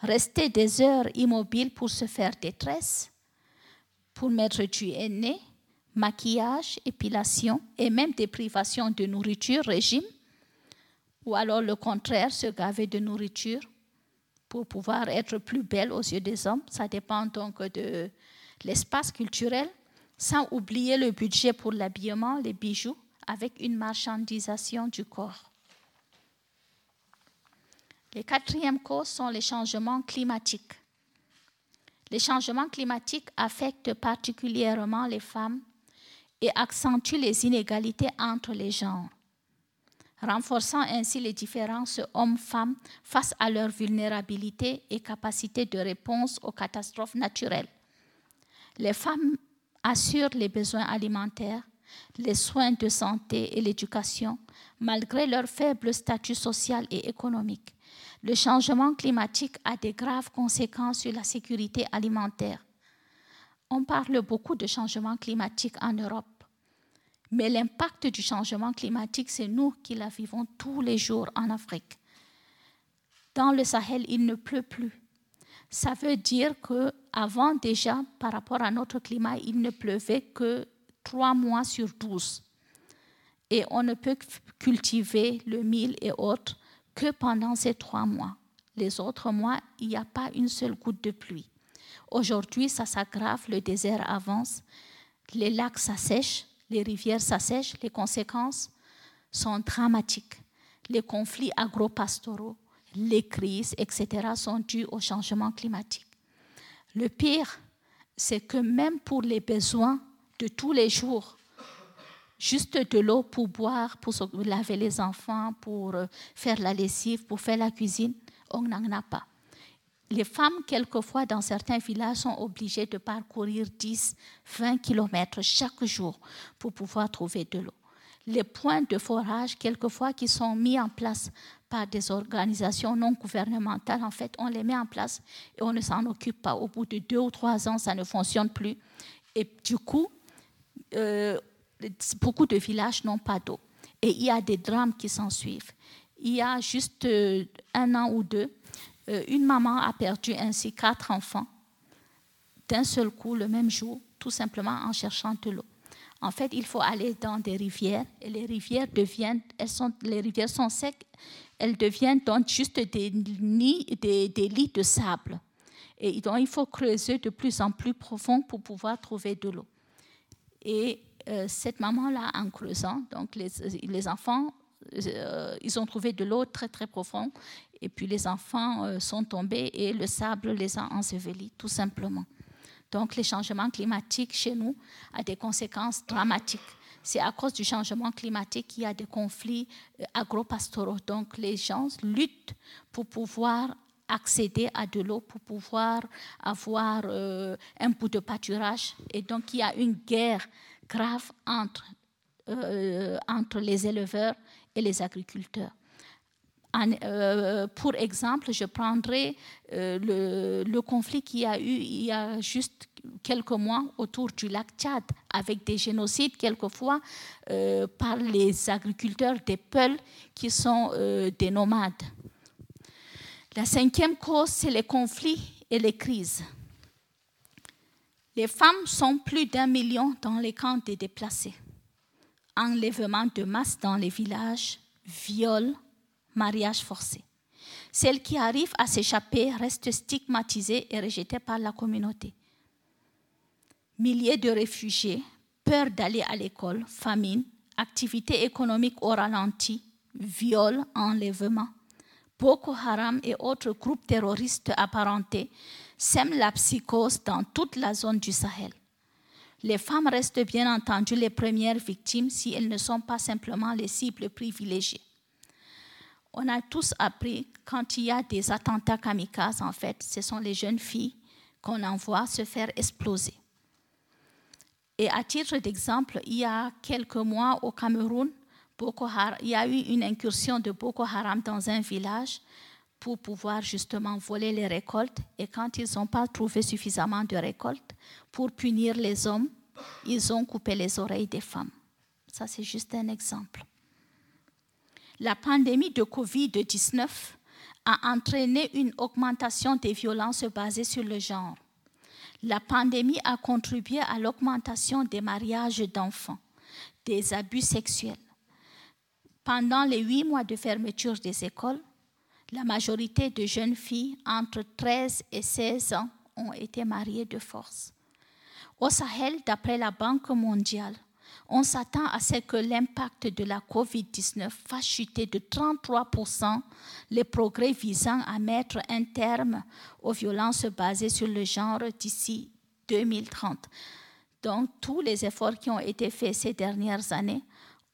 Rester des heures immobiles pour se faire des tresses, pour mettre du henné, maquillage, épilation et même des privations de nourriture, régime, ou alors le contraire, se gaver de nourriture pour pouvoir être plus belle aux yeux des hommes. Ça dépend donc de l'espace culturel, sans oublier le budget pour l'habillement, les bijoux, avec une marchandisation du corps. Les quatrièmes causes sont les changements climatiques. Les changements climatiques affectent particulièrement les femmes et accentuent les inégalités entre les genres, renforçant ainsi les différences hommes-femmes face à leur vulnérabilité et capacité de réponse aux catastrophes naturelles. Les femmes assurent les besoins alimentaires, les soins de santé et l'éducation, malgré leur faible statut social et économique. Le changement climatique a de graves conséquences sur la sécurité alimentaire. On parle beaucoup de changement climatique en Europe, mais l'impact du changement climatique, c'est nous qui la vivons tous les jours en Afrique. Dans le Sahel, il ne pleut plus. Ça veut dire qu'avant déjà, par rapport à notre climat, il ne pleuvait que 3 mois sur 12. Et on ne peut cultiver le mil et autres que pendant ces 3 mois. Les autres mois, il n'y a pas une seule goutte de pluie. Aujourd'hui, ça s'aggrave, le désert avance, les lacs s'assèchent, les rivières s'assèchent, les conséquences sont dramatiques. Les conflits agro-pastoraux, les crises, etc. sont dus au changement climatique. Le pire, c'est que même pour les besoins de tous les jours, juste de l'eau pour boire, pour laver les enfants, pour faire la lessive, pour faire la cuisine, on n'en a pas. Les femmes, quelquefois, dans certains villages, sont obligées de parcourir 10, 20 kilomètres chaque jour pour pouvoir trouver de l'eau. Les points de forage, quelquefois, qui sont mis en place par des organisations non gouvernementales, en fait, on les met en place et on ne s'en occupe pas. Au bout de 2 ou 3 ans, ça ne fonctionne plus. Et du coup, beaucoup de villages n'ont pas d'eau et il y a des drames qui s'ensuivent. Il y a juste 1 an ou 2, une maman a perdu ainsi 4 enfants d'un seul coup, le même jour, tout simplement en cherchant de l'eau. En fait, il faut aller dans des rivières et les rivières deviennent, les rivières sont secs, elles deviennent donc juste des lits de sable. Et donc il faut creuser de plus en plus profond pour pouvoir trouver de l'eau. Et cette maman-là, en creusant, donc les enfants, ils ont trouvé de l'eau très, très profonde. Et puis les enfants sont tombés et le sable les a ensevelis, tout simplement. Donc les changements climatiques chez nous ont des conséquences dramatiques. c'est à cause du changement climatique qu'il y a des conflits agro-pastoraux. Donc les gens luttent pour pouvoir accéder à de l'eau, pour pouvoir avoir un bout de pâturage. Et donc il y a une guerre grave entre les éleveurs et les agriculteurs. Pour exemple, je prendrai le conflit qu'il y a eu il y a juste quelques mois autour du lac Tchad, avec des génocides quelquefois par les agriculteurs des Peul qui sont des nomades. La cinquième cause, c'est les conflits et les crises. Les femmes sont plus d'1 million dans les camps des déplacés. Enlèvement de masse dans les villages, viols, mariage forcé. Celles qui arrivent à s'échapper restent stigmatisées et rejetées par la communauté. Milliers de réfugiés, peur d'aller à l'école, famine, activités économiques au ralenti, viols, enlèvements. Boko Haram et autres groupes terroristes apparentés sèment la psychose dans toute la zone du Sahel. Les femmes restent bien entendu les premières victimes si elles ne sont pas simplement les cibles privilégiées. On a tous appris, quand il y a des attentats kamikazes, en fait, ce sont les jeunes filles qu'on envoie se faire exploser. Et à titre d'exemple, il y a quelques mois au Cameroun, il y a eu une incursion de Boko Haram dans un village pour pouvoir justement voler les récoltes. Et quand ils n'ont pas trouvé suffisamment de récoltes, pour punir les hommes, ils ont coupé les oreilles des femmes. Ça, c'est juste un exemple. La pandémie de Covid-19 a entraîné une augmentation des violences basées sur le genre. La pandémie a contribué à l'augmentation des mariages d'enfants, des abus sexuels. Pendant les 8 mois de fermeture des écoles, la majorité de jeunes filles entre 13 et 16 ans ont été mariées de force. Au Sahel, d'après la Banque mondiale, on s'attend à ce que l'impact de la COVID-19 fasse chuter de 33% les progrès visant à mettre un terme aux violences basées sur le genre d'ici 2030. Donc, tous les efforts qui ont été faits ces dernières années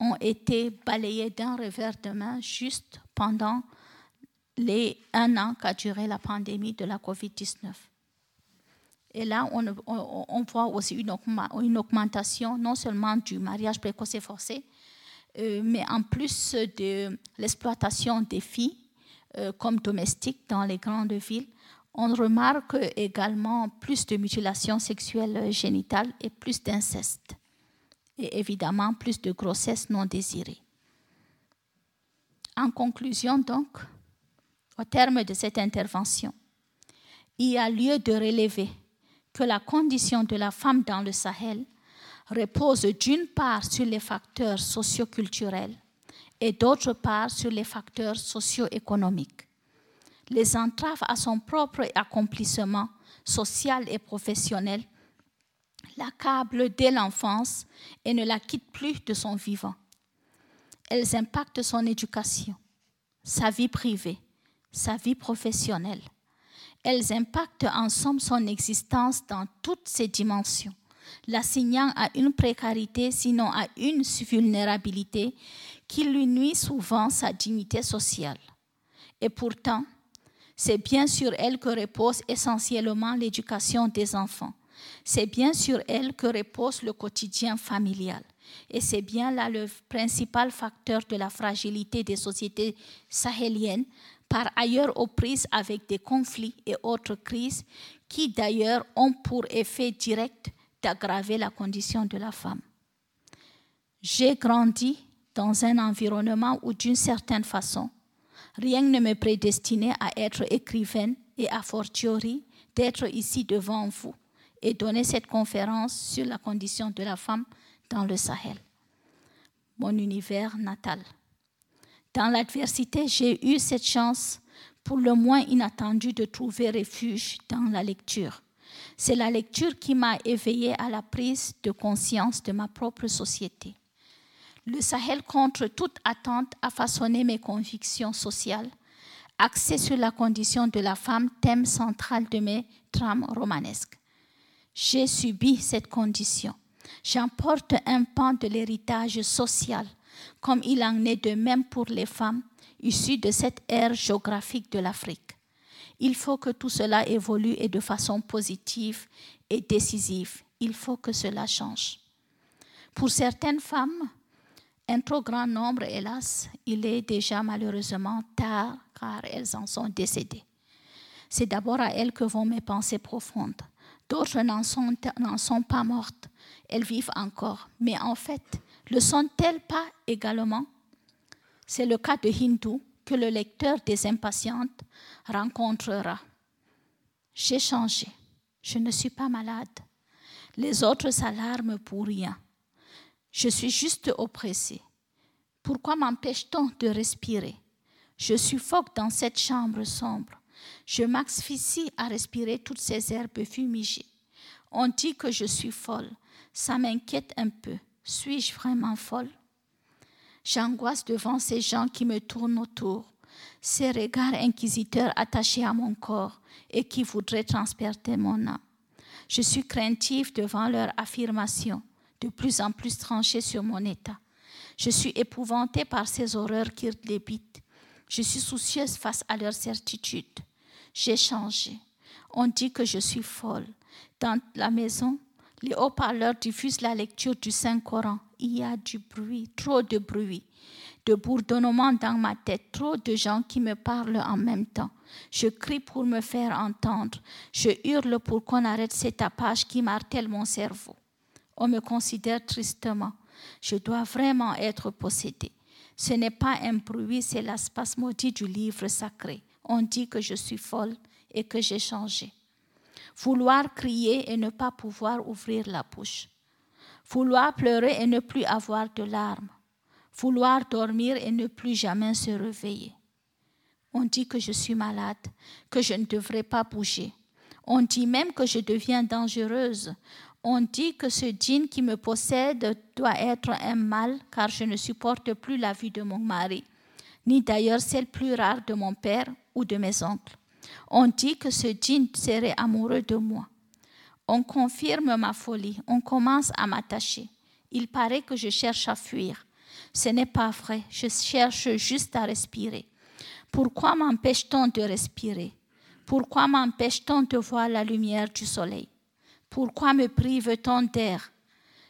ont été balayés d'un revers de main juste pendant les 1 an qu'a duré la pandémie de la COVID-19. Et là, on voit aussi une augmentation non seulement du mariage précoce et forcé, mais en plus de l'exploitation des filles comme domestiques dans les grandes villes. On remarque également plus de mutilations sexuelles génitales et plus d'inceste. Et évidemment, plus de grossesses non désirées. En conclusion donc, au terme de cette intervention, il y a lieu de relever que la condition de la femme dans le Sahel repose d'une part sur les facteurs socioculturels et d'autre part sur les facteurs socio-économiques. Les entraves à son propre accomplissement social et professionnel l'accablent dès l'enfance et ne la quittent plus de son vivant. Elles impactent son éducation, sa vie privée, sa vie professionnelle. Elles impactent en somme son existence dans toutes ses dimensions, l'assignant à une précarité, sinon à une vulnérabilité qui lui nuit souvent sa dignité sociale. Et pourtant, c'est bien sur elle que repose essentiellement l'éducation des enfants. C'est bien sur elle que repose le quotidien familial. Et c'est bien là le principal facteur de la fragilité des sociétés sahéliennes, par ailleurs aux prises avec des conflits et autres crises qui d'ailleurs ont pour effet direct d'aggraver la condition de la femme. J'ai grandi dans un environnement où d'une certaine façon, rien ne me prédestinait à être écrivaine et a fortiori d'être ici devant vous et donner cette conférence sur la condition de la femme dans le Sahel, mon univers natal. Dans l'adversité, j'ai eu cette chance, pour le moins inattendue, de trouver refuge dans la lecture. C'est la lecture qui m'a éveillée à la prise de conscience de ma propre société. Le Sahel, contre toute attente, a façonné mes convictions sociales, axées sur la condition de la femme, thème central de mes trames romanesques. J'ai subi cette condition. J'emporte un pan de l'héritage social, comme il en est de même pour les femmes issues de cette ère géographique de l'Afrique. Il faut que tout cela évolue et de façon positive et décisive. Il faut que cela change. Pour certaines femmes, un trop grand nombre, hélas, il est déjà malheureusement tard car elles en sont décédées. C'est d'abord à elles que vont mes pensées profondes. D'autres n'en sont pas mortes, elles vivent encore. Mais en fait, le sont-elles pas également? C'est le cas de Hindou que le lecteur des Impatientes rencontrera. J'ai changé, je ne suis pas malade. Les autres s'alarment pour rien. Je suis juste oppressée. Pourquoi m'empêche-t-on de respirer? Je suffoque dans cette chambre sombre. Je m'asphyxie à respirer toutes ces herbes fumigées. On dit que je suis folle. Ça m'inquiète un peu. Suis-je vraiment folle? J'angoisse devant ces gens qui me tournent autour, ces regards inquisiteurs attachés à mon corps et qui voudraient transpercer mon âme. Je suis craintive devant leurs affirmations, de plus en plus tranchées sur mon état. Je suis épouvantée par ces horreurs qui débitent. Je suis soucieuse face à leur certitude. J'ai changé. On dit que je suis folle. Dans la maison, les haut-parleurs diffusent la lecture du Saint-Coran. Il y a du bruit, trop de bruit, de bourdonnements dans ma tête, trop de gens qui me parlent en même temps. Je crie pour me faire entendre. Je hurle pour qu'on arrête cet tapage qui martèle mon cerveau. On me considère tristement. Je dois vraiment être possédée. Ce n'est pas un bruit, c'est la spasmodie du livre sacré. On dit que je suis folle et que j'ai changé. Vouloir crier et ne pas pouvoir ouvrir la bouche. Vouloir pleurer et ne plus avoir de larmes. Vouloir dormir et ne plus jamais se réveiller. On dit que je suis malade, que je ne devrais pas bouger. On dit même que je deviens dangereuse. On dit que ce djinn qui me possède doit être un mal, car je ne supporte plus la vue de mon mari, ni d'ailleurs celle plus rare de mon père ou de mes oncles. On dit que ce djinn serait amoureux de moi. On confirme ma folie, on commence à m'attacher. Il paraît que je cherche à fuir. Ce n'est pas vrai, je cherche juste à respirer. Pourquoi m'empêche-t-on de respirer? Pourquoi m'empêche-t-on de voir la lumière du soleil? Pourquoi me prive-t-on d'air?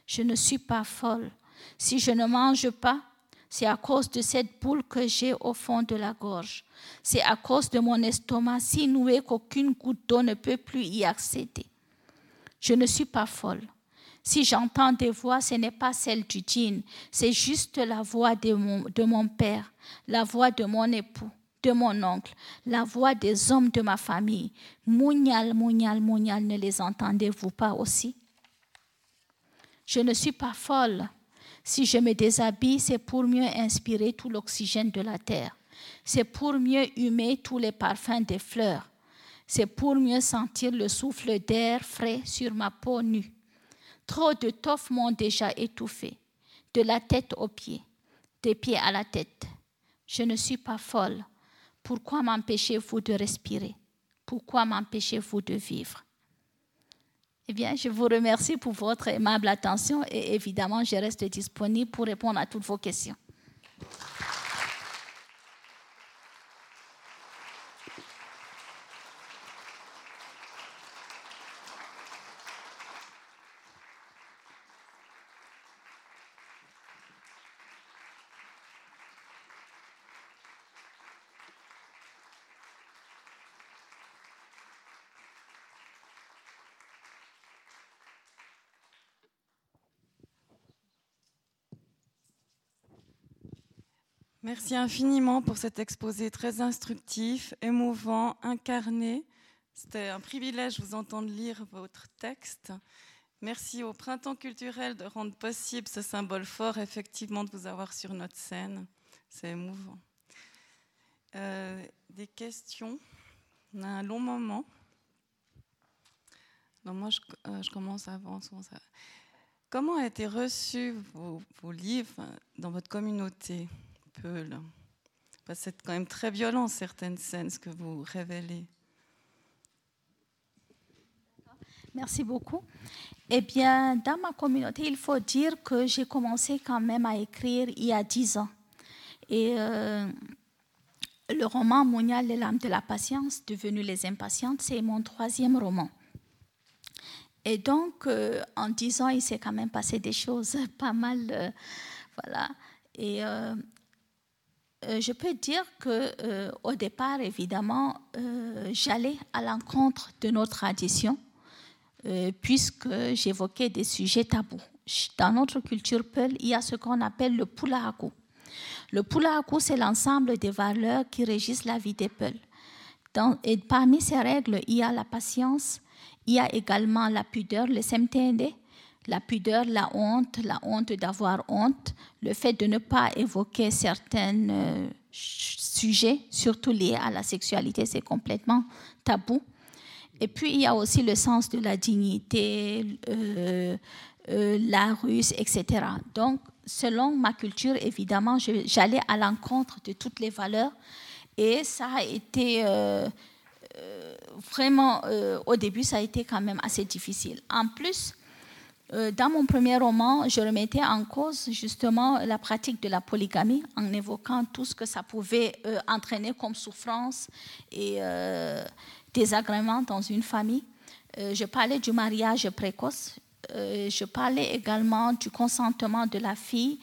Je ne suis pas folle. Si je ne mange pas, c'est à cause de cette boule que j'ai au fond de la gorge. C'est à cause de mon estomac si noué qu'aucune goutte d'eau ne peut plus y accéder. Je ne suis pas folle. Si j'entends des voix, ce n'est pas celle du djinn, c'est juste la voix de mon père, la voix de mon époux, de mon oncle, la voix des hommes de ma famille. Munyal, Munyal, Munyal, ne les entendez-vous pas aussi? Je ne suis pas folle. Si je me déshabille, c'est pour mieux inspirer tout l'oxygène de la terre. C'est pour mieux humer tous les parfums des fleurs. C'est pour mieux sentir le souffle d'air frais sur ma peau nue. Trop de toffes m'ont déjà étouffée, de la tête aux pieds, des pieds à la tête. Je ne suis pas folle. Pourquoi m'empêchez-vous de respirer? Pourquoi m'empêchez-vous de vivre? Eh bien, je vous remercie pour votre aimable attention et évidemment, je reste disponible pour répondre à toutes vos questions. Merci infiniment pour cet exposé très instructif, émouvant, incarné. C'était un privilège de vous entendre lire votre texte. Merci au Printemps culturel de rendre possible ce symbole fort, effectivement, de vous avoir sur notre scène. C'est émouvant. Des questions? On a un long moment. Non, moi, je commence avant. Comment a été reçu vos livres dans votre communauté ? Peul. C'est quand même très violent, certaines scènes, ce que vous révélez. Merci beaucoup. Eh bien, dans ma communauté, il faut dire que j'ai commencé quand même à écrire il y a 10 ans. Et le roman Munyal, Les Larmes de la Patience, devenu Les Impatientes, c'est mon 3e roman. Et donc, en 10 ans, il s'est quand même passé des choses pas mal. Voilà. Et je peux dire qu'au départ, évidemment, j'allais à l'encontre de nos traditions, puisque j'évoquais des sujets tabous. Dans notre culture peul, il y a ce qu'on appelle le pulaaku. Le pulaaku, c'est l'ensemble des valeurs qui régissent la vie des Peuls. Et parmi ces règles, il y a la patience, il y a également la pudeur, le semtende, la pudeur, la honte d'avoir honte, le fait de ne pas évoquer certains sujets, surtout liés à la sexualité, c'est complètement tabou. Et puis, il y a aussi le sens de la dignité, la ruse, etc. Donc, selon ma culture, évidemment, j'allais à l'encontre de toutes les valeurs et ça a été vraiment, au début, ça a été quand même assez difficile. En plus, dans mon premier roman, je remettais en cause justement la pratique de la polygamie en évoquant tout ce que ça pouvait entraîner comme souffrance et désagrément dans une famille. Je parlais du mariage précoce. Je parlais également du consentement de la fille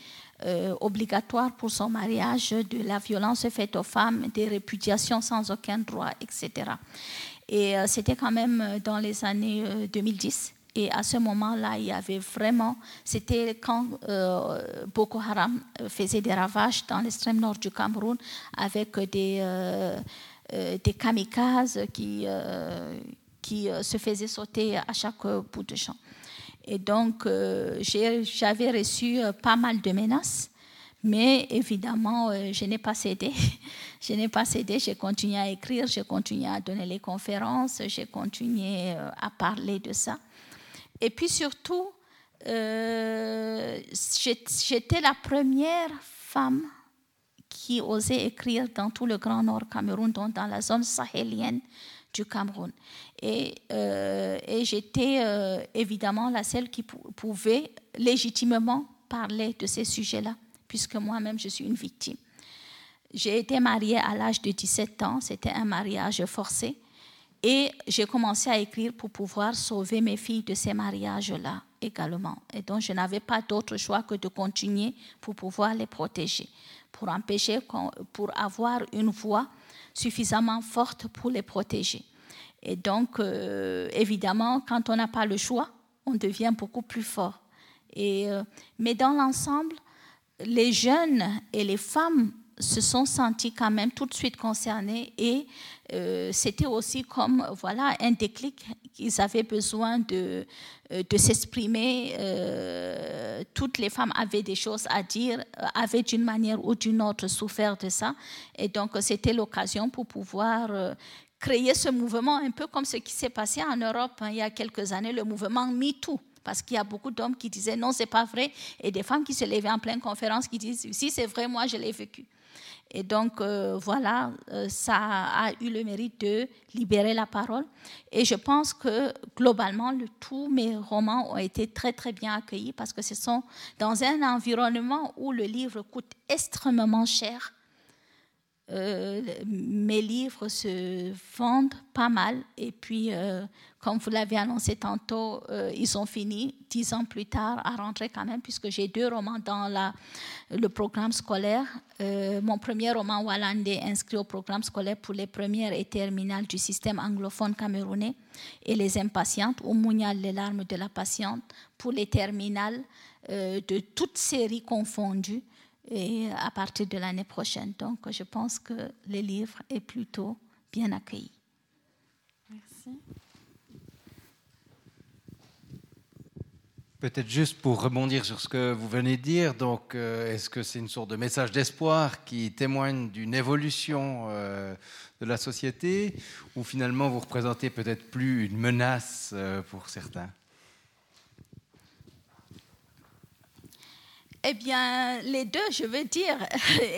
obligatoire pour son mariage, de la violence faite aux femmes, des répudiations sans aucun droit, etc. Et c'était quand même dans les années 2010. Et à ce moment-là, il y avait vraiment... C'était quand Boko Haram faisait des ravages dans l'extrême nord du Cameroun avec des kamikazes qui se faisaient sauter à chaque bout de champ. Et donc, j'avais reçu pas mal de menaces, mais évidemment, je n'ai pas cédé. J'ai continué à écrire, j'ai continué à donner les conférences, j'ai continué à parler de ça. Et puis surtout, j'étais la première femme qui osait écrire dans tout le Grand Nord Cameroun, donc dans la zone sahélienne du Cameroun. Et j'étais évidemment la seule qui pouvait légitimement parler de ces sujets-là, puisque moi-même, je suis une victime. J'ai été mariée à l'âge de 17 ans, c'était un mariage forcé, et j'ai commencé à écrire pour pouvoir sauver mes filles de ces mariages-là également. Et donc, je n'avais pas d'autre choix que de continuer pour pouvoir les protéger, pour avoir une voix suffisamment forte pour les protéger. Et donc, évidemment, quand on n'a pas le choix, on devient beaucoup plus fort. Mais dans l'ensemble, les jeunes et les femmes se sont sentis quand même tout de suite concernés et c'était aussi comme voilà, un déclic. Ils avaient besoin de s'exprimer. Toutes les femmes avaient des choses à dire, avaient d'une manière ou d'une autre souffert de ça. Et donc, c'était l'occasion pour pouvoir... créer ce mouvement, un peu comme ce qui s'est passé en Europe il y a quelques années, le mouvement MeToo, parce qu'il y a beaucoup d'hommes qui disaient non, c'est pas vrai, et des femmes qui se levaient en pleine conférence qui disent si c'est vrai, moi je l'ai vécu. Et donc voilà, ça a eu le mérite de libérer la parole, et je pense que globalement, tous mes romans ont été très très bien accueillis, parce que ce sont dans un environnement où le livre coûte extrêmement cher. Mes livres se vendent pas mal et puis comme vous l'avez annoncé tantôt, ils ont fini 10 ans plus tard à rentrer quand même, puisque j'ai 2 romans dans le programme scolaire. Mon premier roman Walandé, inscrit au programme scolaire pour les premières et terminales du système anglophone camerounais, et Les Impatientes ou Munyal, Les Larmes de la Patience pour les terminales de toutes séries confondues, et à partir de l'année prochaine. Donc, je pense que le livre est plutôt bien accueilli. Merci. Peut-être juste pour rebondir sur ce que vous venez de dire, donc, est-ce que c'est une sorte de message d'espoir qui témoigne d'une évolution de la société, ou finalement vous représentez peut-être plus une menace pour certains ? Eh bien, les deux, je veux dire,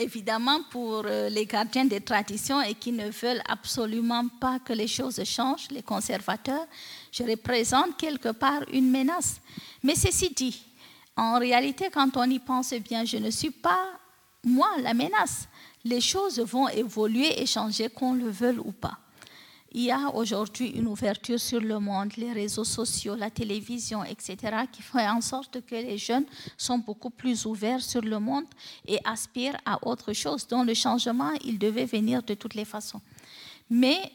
évidemment pour les gardiens des traditions et qui ne veulent absolument pas que les choses changent, les conservateurs, je représente quelque part une menace. Mais ceci dit, en réalité, quand on y pense bien, je ne suis pas, moi, la menace. Les choses vont évoluer et changer qu'on le veuille ou pas. Il y a aujourd'hui une ouverture sur le monde, les réseaux sociaux, la télévision, etc., qui fait en sorte que les jeunes sont beaucoup plus ouverts sur le monde et aspirent à autre chose, dont le changement, il devait venir de toutes les façons. Mais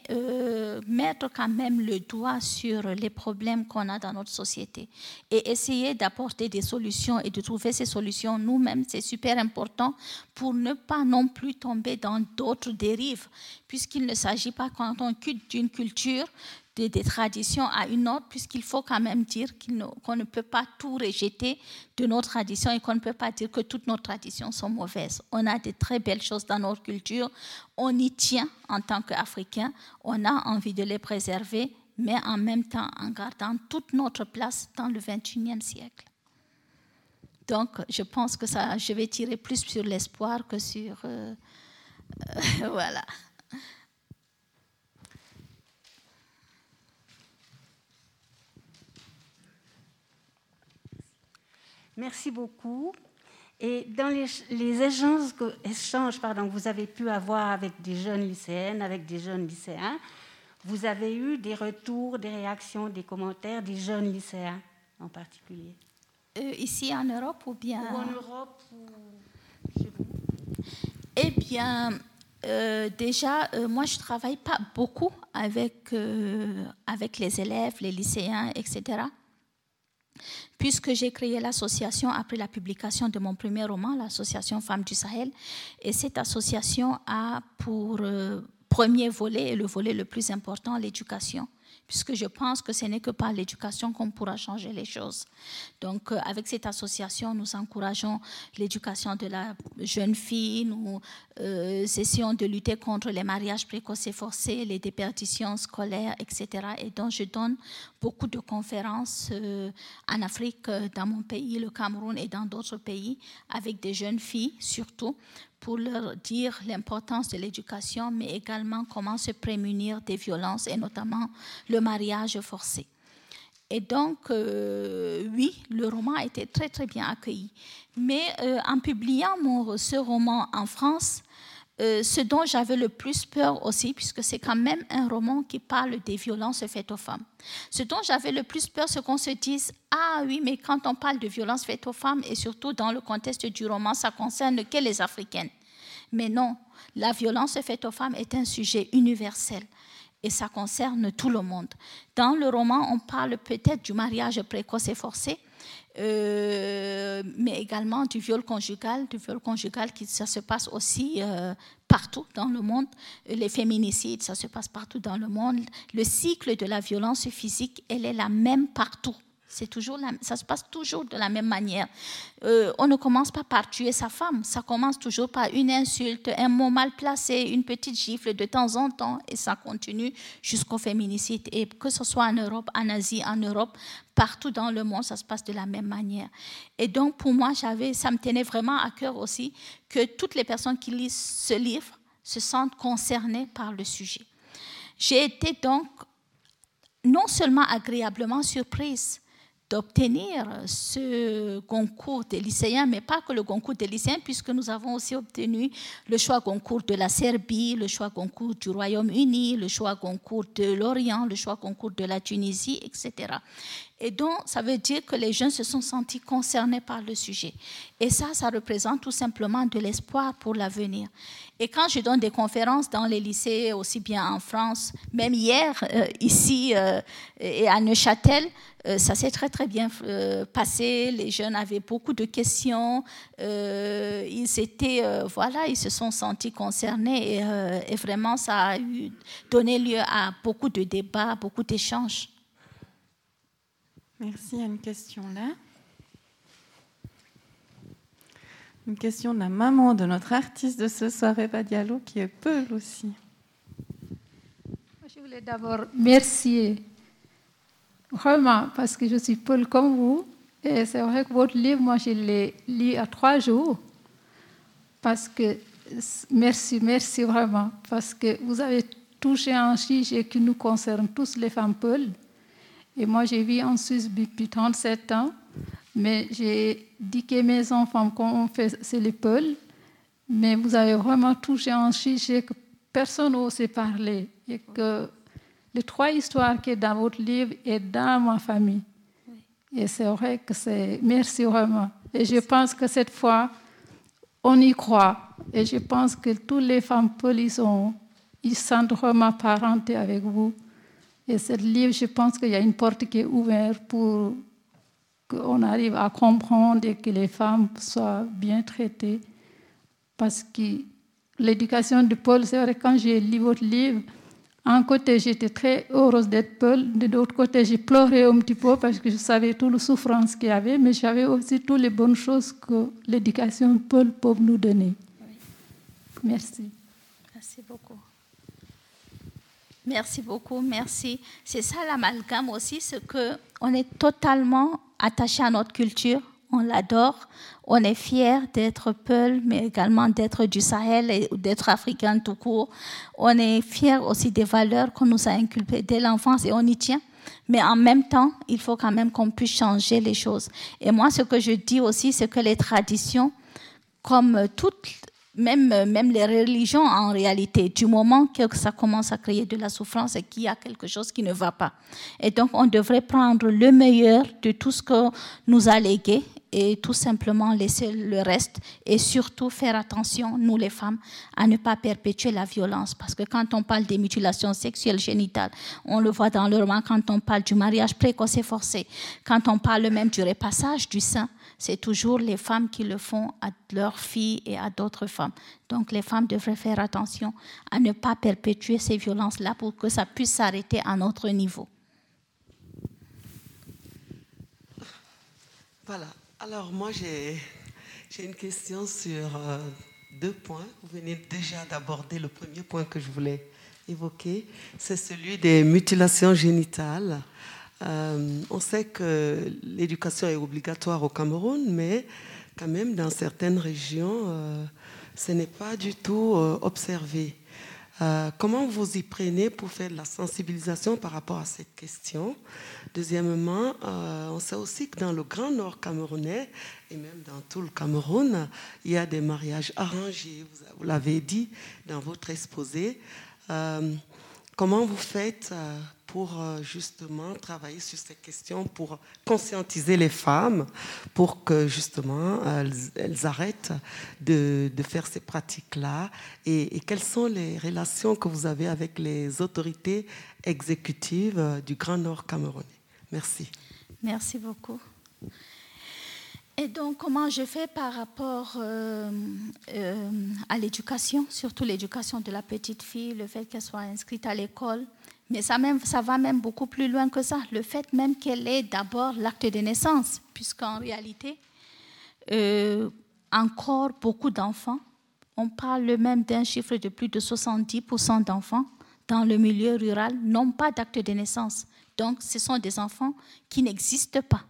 mettre quand même le doigt sur les problèmes qu'on a dans notre société et essayer d'apporter des solutions et de trouver ces solutions nous-mêmes, c'est super important pour ne pas non plus tomber dans d'autres dérives, puisqu'il ne s'agit pas quand on quitte d'une culture, des traditions à une autre, puisqu'il faut quand même dire qu'on ne peut pas tout rejeter de nos traditions et qu'on ne peut pas dire que toutes nos traditions sont mauvaises. On a de très belles choses dans notre culture, on y tient en tant qu'Africains, on a envie de les préserver, mais en même temps en gardant toute notre place dans le XXIe siècle. Donc je pense que ça, je vais tirer plus sur l'espoir que sur... voilà. Merci beaucoup. Et dans les échanges que vous avez pu avoir avec des jeunes lycéennes, avec des jeunes lycéens, vous avez eu des retours, des réactions, des commentaires des jeunes lycéens en particulier. Ici en Europe ou bien... Ou en Europe ou... Eh bien, déjà, moi je ne travaille pas beaucoup avec les élèves, les lycéens, etc., puisque j'ai créé l'association après la publication de mon premier roman, l'association Femmes du Sahel, et cette association a pour premier volet, et le volet le plus important, l'éducation, puisque je pense que ce n'est que par l'éducation qu'on pourra changer les choses. Donc avec cette association, nous encourageons l'éducation de la jeune fille, nous essayons de lutter contre les mariages précoces et forcés, les déperditions scolaires, etc. Et donc je donne beaucoup de conférences en Afrique, dans mon pays, le Cameroun et dans d'autres pays, avec des jeunes filles surtout, pour leur dire l'importance de l'éducation, mais également comment se prémunir des violences et notamment le mariage forcé. Et donc, oui, le roman a été très, très bien accueilli. Mais en publiant ce roman en France, ce dont j'avais le plus peur aussi, puisque c'est quand même un roman qui parle des violences faites aux femmes. Ce dont j'avais le plus peur, c'est qu'on se dise « Ah oui, mais quand on parle de violences faites aux femmes, et surtout dans le contexte du roman, ça concerne que les Africaines. » Mais non, la violence faite aux femmes est un sujet universel. Et ça concerne tout le monde. Dans le roman, on parle peut-être du mariage précoce et forcé, mais également du viol conjugal qui ça se passe aussi partout dans le monde. Les féminicides, ça se passe partout dans le monde. Le cycle de la violence physique, elle est la même partout. C'est toujours ça se passe toujours de la même manière. On ne commence pas par tuer sa femme, ça commence toujours par une insulte, un mot mal placé, une petite gifle de temps en temps, et ça continue jusqu'au féminicide. Et que ce soit en Europe, en Asie, partout dans le monde, ça se passe de la même manière. Et donc pour moi, ça me tenait vraiment à cœur aussi que toutes les personnes qui lisent ce livre se sentent concernées par le sujet. J'ai été donc non seulement agréablement surprise d'obtenir ce concours des lycéens, mais pas que le concours des lycéens, puisque nous avons aussi obtenu le choix concours de la Serbie, le choix concours du Royaume-Uni, le choix concours de l'Orient, le choix concours de la Tunisie, etc. Et donc, ça veut dire que les jeunes se sont sentis concernés par le sujet. Et ça représente tout simplement de l'espoir pour l'avenir. Et quand je donne des conférences dans les lycées, aussi bien en France, même hier, ici et à Neuchâtel, ça s'est très, très bien passé. Les jeunes avaient beaucoup de questions. Ils se sont sentis concernés et vraiment, ça a donné lieu à beaucoup de débats, beaucoup d'échanges. Merci. Il y a une question là. Une question de la maman de notre artiste de ce soir, Eva Diallo, qui est Peul aussi. Je voulais d'abord remercier, vraiment, parce que je suis Peul comme vous, Et c'est vrai que votre livre, moi, je l'ai lu à 3 jours. Parce que, merci vraiment, parce que vous avez touché un sujet qui nous concerne tous, les femmes peules. Et moi, j'ai vécu en Suisse depuis 37 ans, mais j'ai dit que mes enfants, quand on fait, c'est les peuls. Mais vous avez vraiment touché un sujet que personne n'osait parler. Et que les 3 histoires qui sont dans votre livre et dans ma famille. Et c'est vrai que c'est... Merci vraiment. Et je pense que cette fois, on y croit. Et je pense que toutes les femmes peules, ils sentent vraiment parenté avec vous. Et ce livre, je pense qu'il y a une porte qui est ouverte pour qu'on arrive à comprendre et que les femmes soient bien traitées. Parce que l'éducation de Peul, c'est vrai, quand j'ai lu votre livre, d'un côté, j'étais très heureuse d'être Peul. De l'autre côté, j'ai pleuré un petit peu parce que je savais toute la souffrance qu'il y avait, mais j'avais aussi toutes les bonnes choses que l'éducation Peul peut nous donner. Oui. Merci. Merci beaucoup. Merci beaucoup, merci. C'est ça l'amalgame aussi, c'est qu'on est totalement attaché à notre culture, on l'adore, on est fiers d'être Peul, mais également d'être du Sahel et d'être africain tout court. On est fiers aussi des valeurs qu'on nous a inculquées dès l'enfance et on y tient. Mais en même temps, il faut quand même qu'on puisse changer les choses. Et moi, ce que je dis aussi, c'est que les traditions, comme toutes... Même les religions, en réalité, du moment que ça commence à créer de la souffrance et qu'il y a quelque chose qui ne va pas. Et donc, on devrait prendre le meilleur de tout ce que nous a légué et tout simplement laisser le reste et surtout faire attention, nous les femmes, à ne pas perpétuer la violence. Parce que quand on parle des mutilations sexuelles génitales, on le voit dans le roman, quand on parle du mariage précoce et forcé, quand on parle même du repassage du sein, c'est toujours les femmes qui le font à leurs filles et à d'autres femmes. Donc les femmes devraient faire attention à ne pas perpétuer ces violences-là pour que ça puisse s'arrêter à notre niveau. Voilà. Alors moi, j'ai une question sur 2 points. Vous venez déjà d'aborder le premier point que je voulais évoquer. C'est celui des mutilations génitales. On sait que l'éducation est obligatoire au Cameroun, mais quand même dans certaines régions, ce n'est pas du tout observé. Comment vous y prenez pour faire de la sensibilisation par rapport à cette question? Deuxièmement, on sait aussi que dans le Grand Nord camerounais, et même dans tout le Cameroun, il y a des mariages arrangés, vous l'avez dit dans votre exposé. Comment vous faites pour justement travailler sur ces questions, pour conscientiser les femmes, pour que justement elles arrêtent de faire ces pratiques-là, et quelles sont les relations que vous avez avec les autorités exécutives du Grand Nord camerounais? Merci. Merci beaucoup. Et donc, comment je fais par rapport à l'éducation, surtout l'éducation de la petite fille, le fait qu'elle soit inscrite à l'école. Mais ça va même beaucoup plus loin que ça. Le fait même qu'elle ait d'abord l'acte de naissance, puisqu'en réalité, encore beaucoup d'enfants, on parle même d'un chiffre de plus de 70% d'enfants dans le milieu rural n'ont pas d'acte de naissance. Donc, ce sont des enfants qui n'existent pas.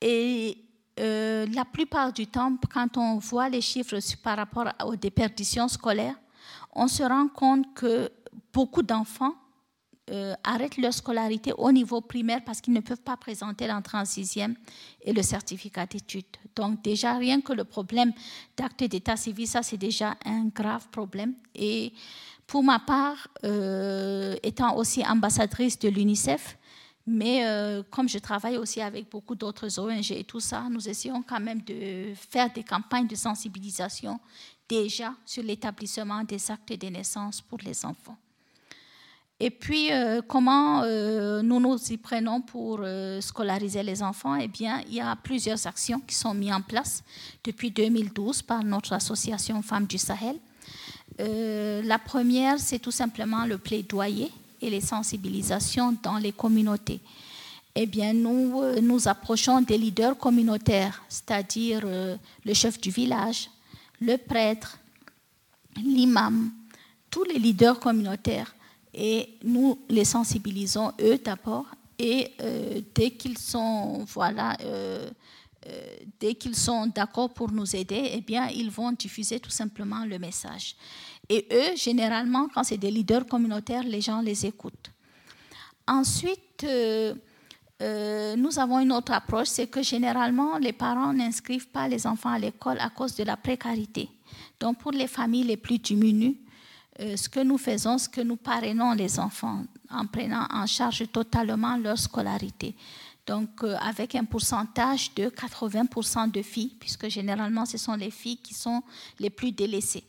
Et la plupart du temps, quand on voit les chiffres par rapport aux déperditions scolaires, on se rend compte que beaucoup d'enfants arrêtent leur scolarité au niveau primaire parce qu'ils ne peuvent pas présenter l'entrée en 6e et le certificat d'études. Donc déjà, rien que le problème d'acte d'état civil, ça c'est déjà un grave problème. Et pour ma part, étant aussi ambassadrice de l'UNICEF, mais comme je travaille aussi avec beaucoup d'autres ONG et tout ça, nous essayons quand même de faire des campagnes de sensibilisation déjà sur l'établissement des actes de naissance pour les enfants. Et puis, comment nous y prenons pour scolariser les enfants? Eh bien, il y a plusieurs actions qui sont mises en place depuis 2012 par notre association Femmes du Sahel. La première, c'est tout simplement le plaidoyer et les sensibilisations dans les communautés. Eh bien, nous approchons des leaders communautaires, c'est-à-dire le chef du village, le prêtre, l'imam, tous les leaders communautaires. Et nous les sensibilisons, eux d'abord, et dès qu'ils sont d'accord pour nous aider, eh bien, ils vont diffuser tout simplement le message. Et eux, généralement, quand c'est des leaders communautaires, les gens les écoutent. Ensuite, nous avons une autre approche, c'est que généralement, les parents n'inscrivent pas les enfants à l'école à cause de la précarité. Donc, pour les familles les plus diminuées, ce que nous faisons, c'est que nous parrainons les enfants en prenant en charge totalement leur scolarité. Donc, avec un pourcentage de 80% de filles, puisque généralement, ce sont les filles qui sont les plus délaissées.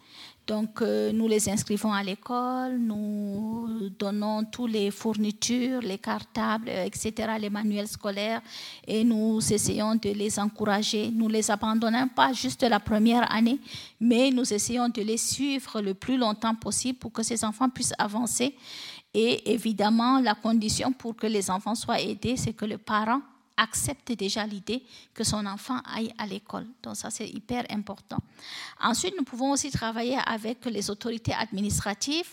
Donc, nous les inscrivons à l'école, nous donnons toutes les fournitures, les cartables, etc., les manuels scolaires, et nous essayons de les encourager. Nous ne les abandonnons pas juste la première année, mais nous essayons de les suivre le plus longtemps possible pour que ces enfants puissent avancer. Et évidemment, la condition pour que les enfants soient aidés, c'est que le parent accepte déjà l'idée que son enfant aille à l'école. Donc ça, c'est hyper important. Ensuite, nous pouvons aussi travailler avec les autorités administratives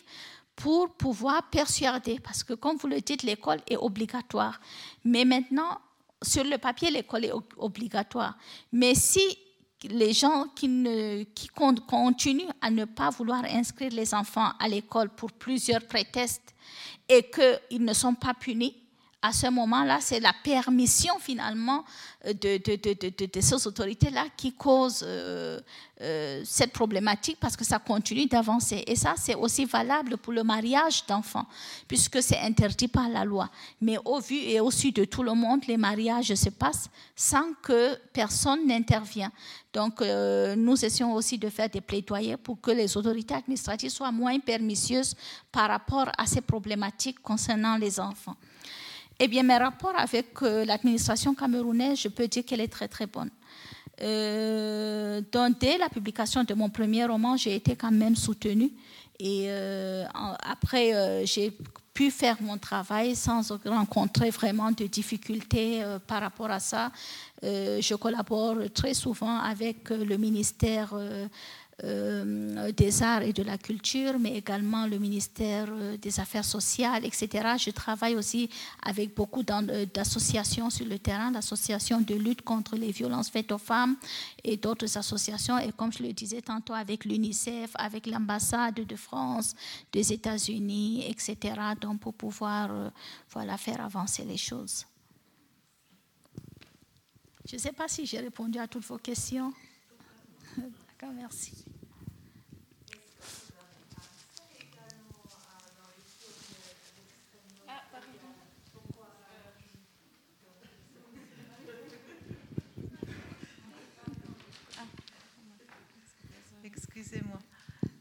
pour pouvoir persuader, parce que comme vous le dites, l'école est obligatoire. Mais maintenant, sur le papier, l'école est obligatoire. Mais si les gens qui continuent à ne pas vouloir inscrire les enfants à l'école pour plusieurs prétextes et qu'ils ne sont pas punis, à ce moment-là, c'est la permission finalement de ces autorités-là qui cause cette problématique parce que ça continue d'avancer. Et ça, c'est aussi valable pour le mariage d'enfants puisque c'est interdit par la loi. Mais au vu et au su de tout le monde, les mariages se passent sans que personne n'intervienne. Donc, nous essayons aussi de faire des plaidoyers pour que les autorités administratives soient moins permissieuses par rapport à ces problématiques concernant les enfants. Eh bien, mes rapports avec l'administration camerounaise, je peux dire qu'elle est très, très bonne. Donc, dès la publication de mon premier roman, j'ai été quand même soutenue. Et après, j'ai pu faire mon travail sans rencontrer vraiment de difficultés par rapport à ça. Je collabore très souvent avec le ministère des arts et de la culture, mais également le ministère des affaires sociales, etc. Je travaille aussi avec beaucoup d'associations sur le terrain, l'association de lutte contre les violences faites aux femmes et d'autres associations, et comme je le disais tantôt, avec l'UNICEF, avec l'ambassade de France, des États-Unis, etc. Donc pour pouvoir faire avancer les choses. Je ne sais pas si j'ai répondu à toutes vos questions. D'accord, merci. Excusez-moi.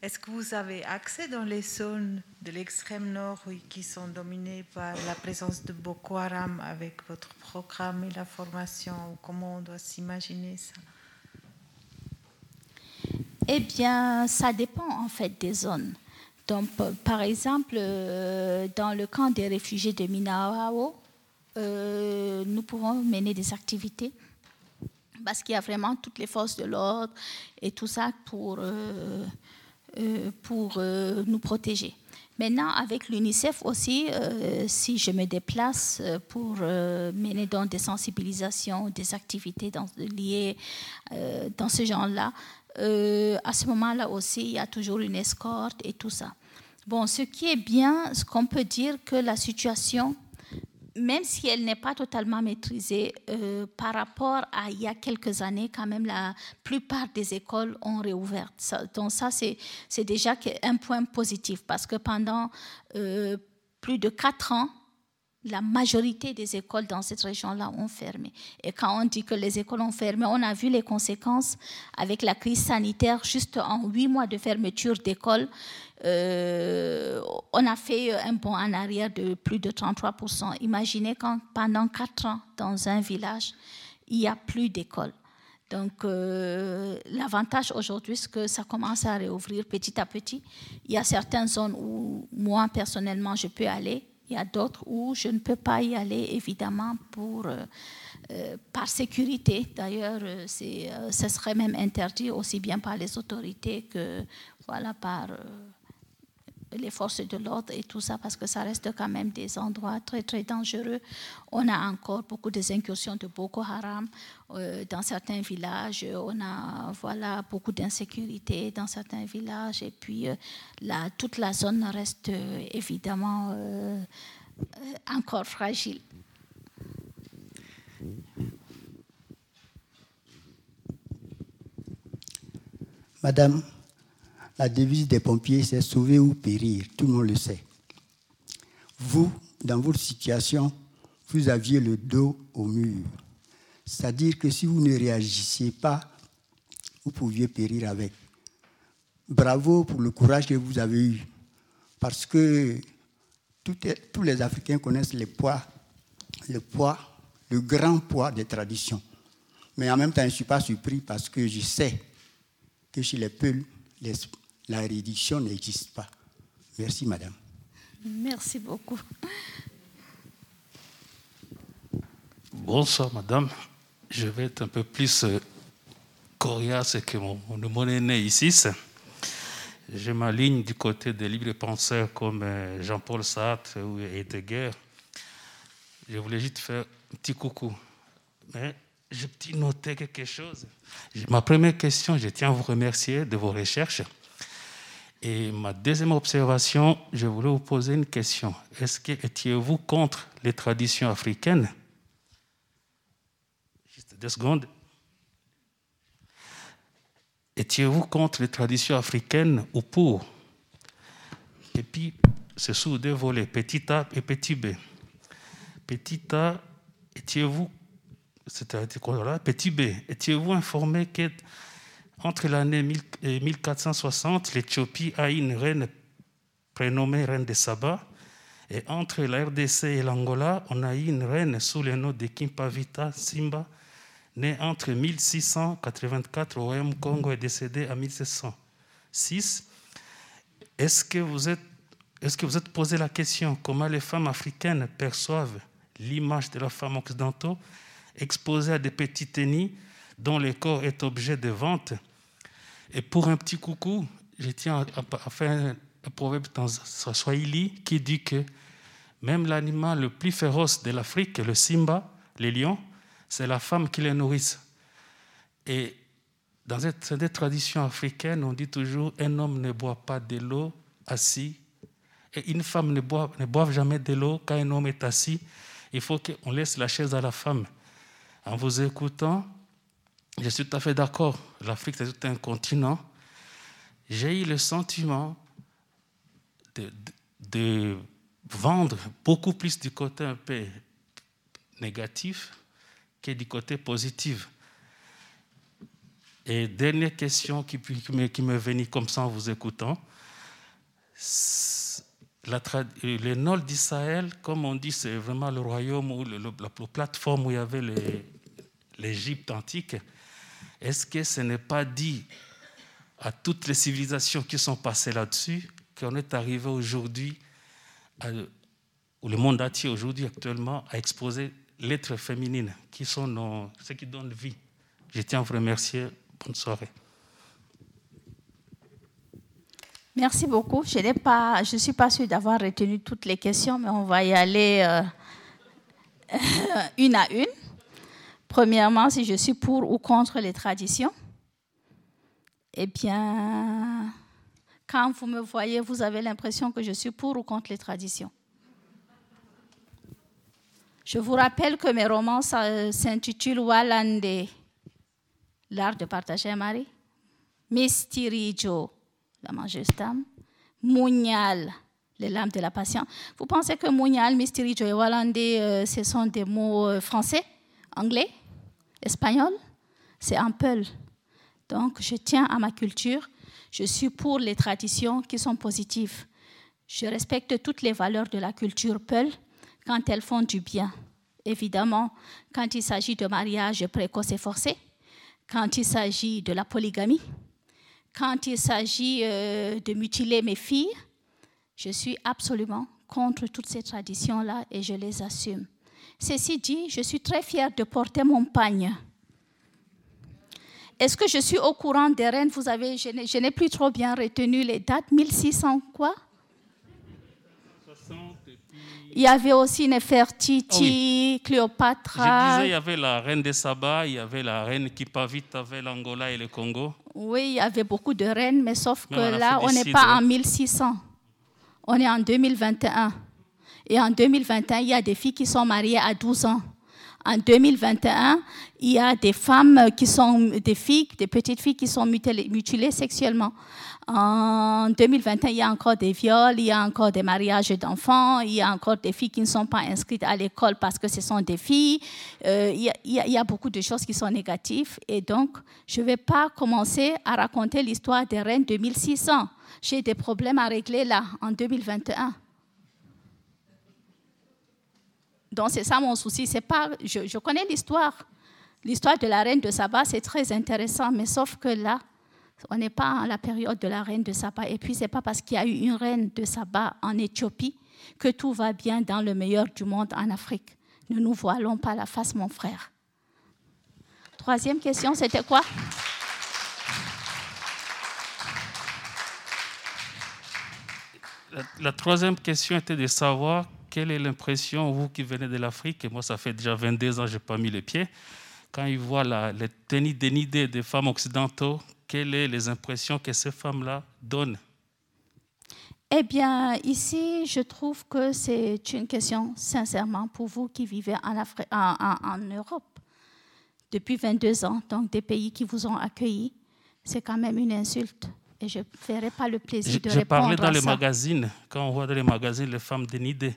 Est-ce que vous avez accès dans les zones de l'extrême nord qui sont dominées par la présence de Boko Haram avec votre programme et la formation? Comment on doit s'imaginer ça? Eh bien, ça dépend en fait des zones. Donc, par exemple, dans le camp des réfugiés de Minawao, nous pourrons mener des activités parce qu'il y a vraiment toutes les forces de l'ordre et tout ça pour nous protéger. Maintenant, avec l'UNICEF aussi, si je me déplace pour mener dans des sensibilisations, des activités liées dans ce genre-là, à ce moment-là aussi, il y a toujours une escorte et tout ça. Bon, ce qui est bien, ce qu'on peut dire que la situation, même si elle n'est pas totalement maîtrisée, par rapport à il y a quelques années, quand même, la plupart des écoles ont réouvert. Donc ça, c'est déjà un point positif parce que pendant plus de 4 ans, la majorité des écoles dans cette région-là ont fermé. Et quand on dit que les écoles ont fermé, on a vu les conséquences avec la crise sanitaire. Juste en 8 mois de fermeture d'école, on a fait un bond en arrière de plus de 33%. Imaginez quand pendant 4 ans, dans un village, il n'y a plus d'école. Donc, l'avantage aujourd'hui, c'est que ça commence à réouvrir petit à petit. Il y a certaines zones où moi, personnellement, je peux aller. Il y a d'autres où je ne peux pas y aller, évidemment, par sécurité. D'ailleurs, ce serait même interdit aussi bien par les autorités que par les forces de l'ordre et tout ça, parce que ça reste quand même des endroits très, très dangereux. On a encore beaucoup des incursions de Boko Haram dans certains villages. On a beaucoup d'insécurité dans certains villages. Et puis, toute la zone reste évidemment encore fragile. Madame, la devise des pompiers, c'est sauver ou périr, tout le monde le sait. Vous, dans votre situation, vous aviez le dos au mur. C'est-à-dire que si vous ne réagissiez pas, vous pouviez périr avec. Bravo pour le courage que vous avez eu, parce que tous les Africains connaissent le poids, le grand poids des traditions. Mais en même temps, je ne suis pas surpris parce que je sais que chez les Peuls, la réduction n'existe pas. Merci, madame. Merci beaucoup. Bonsoir, madame. Je vais être un peu plus coriace que mon aîné ici. Je m'aligne du côté des libres penseurs comme Jean-Paul Sartre ou Heidegger. Je voulais juste faire un petit coucou. Mais je vais noter quelque chose. Ma première question, je tiens à vous remercier de vos recherches. Et ma deuxième observation, je voulais vous poser une question. Est-ce que étiez-vous contre les traditions africaines? Juste 2 secondes. Étiez-vous contre les traditions africaines ou pour? Et puis, c'est sous 2 volets, petit A et petit B. Petit A, étiez-vous Petit B, étiez-vous informé qu'entre l'année 1460, l'Éthiopie a une reine prénommée Reine de Saba, et entre la RDC et l'Angola, on a eu une reine sous le nom de Kimpavita Simba, née entre 1684 au Royaume Congo et décédée en 1706. Est-ce que vous êtes posé la question comment les femmes africaines perçoivent l'image de la femme occidentale exposée à des petits tenues dont le corps est objet de vente. Et pour un petit coucou, je tiens à faire un proverbe dans Swahili qui dit que même l'animal le plus féroce de l'Afrique, le Simba, les lions, c'est la femme qui les nourrisse. Et dans cette tradition africaine, on dit toujours un homme ne boit pas de l'eau assis et une femme ne boit jamais de l'eau quand un homme est assis. Il faut qu'on laisse la chaise à la femme. En vous écoutant, je suis tout à fait d'accord. L'Afrique, c'est tout un continent. J'ai eu le sentiment de vendre beaucoup plus du côté un peu négatif que du côté positif. Et dernière question qui me venait comme ça en vous écoutant. Le nord du Sahel, comme on dit, c'est vraiment le royaume ou la plateforme où il y avait l'Égypte antique, est-ce que ce n'est pas dit à toutes les civilisations qui sont passées là-dessus qu'on est arrivé aujourd'hui, ou le monde entier aujourd'hui actuellement, à exposer l'être féminine, qui sont ceux qui donnent vie. Je tiens à vous remercier. Bonne soirée. Merci beaucoup. Je ne suis pas sûre d'avoir retenu toutes les questions, mais on va y aller une à une. Premièrement, si je suis pour ou contre les traditions, eh bien, quand vous me voyez, vous avez l'impression que je suis pour ou contre les traditions. Je vous rappelle que mes romans s'intitulent Walandé, l'art de partager un mari, Mistiriijo, la mangeuse d'âme, Munyal, les larmes de la patience. Vous pensez que Munyal, Mistiriijo et Walandé, ce sont des mots français? Anglais, espagnol, c'est un Peul. Donc, je tiens à ma culture. Je suis pour les traditions qui sont positives. Je respecte toutes les valeurs de la culture Peul quand elles font du bien. Évidemment, quand il s'agit de mariage précoce et forcé, quand il s'agit de la polygamie, quand il s'agit de mutiler mes filles, je suis absolument contre toutes ces traditions-là et je les assume. Ceci dit, je suis très fière de porter mon pagne. Est-ce que je suis au courant des reines? Je n'ai plus trop bien retenu les dates. 1600 quoi? Il y avait aussi Néfertiti, Cléopâtre. Je disais, il y avait la reine de Saba, il y avait la reine qui part vite avec l'Angola et le Congo. Oui, il y avait beaucoup de reines, mais sauf que là, on n'est pas en 1600. On est en 2021. Et en 2021, il y a des filles qui sont mariées à 12 ans. En 2021, il y a des femmes qui sont des filles, des petites filles qui sont mutilées sexuellement. En 2021, il y a encore des viols, il y a encore des mariages d'enfants, il y a encore des filles qui ne sont pas inscrites à l'école parce que ce sont des filles. Il y a beaucoup de choses qui sont négatives. Et donc, je ne vais pas commencer à raconter l'histoire des reines de 1600. J'ai des problèmes à régler là, en 2021. Donc, c'est ça mon souci. C'est pas, je connais l'histoire. L'histoire de la reine de Saba, c'est très intéressant, mais sauf que là, on n'est pas à la période de la reine de Saba. Et puis, ce n'est pas parce qu'il y a eu une reine de Saba en Éthiopie que tout va bien dans le meilleur du monde en Afrique. Ne nous voilons pas la face, mon frère. Troisième question, c'était quoi ? La troisième question était de savoir... Quelle est l'impression, vous qui venez de l'Afrique, et moi ça fait déjà 22 ans que je n'ai pas mis les pieds, quand ils voient les tenues dénudées des femmes occidentaux, quelles sont les impressions que ces femmes-là donnent? Eh bien, ici, je trouve que c'est une question, sincèrement, pour vous qui vivez en Europe depuis 22 ans, donc des pays qui vous ont accueillis, c'est quand même une insulte. Et je ne ferai pas le plaisir de répondre à ça. Je parlais dans les magazines, quand on voit dans les magazines les femmes dénudées.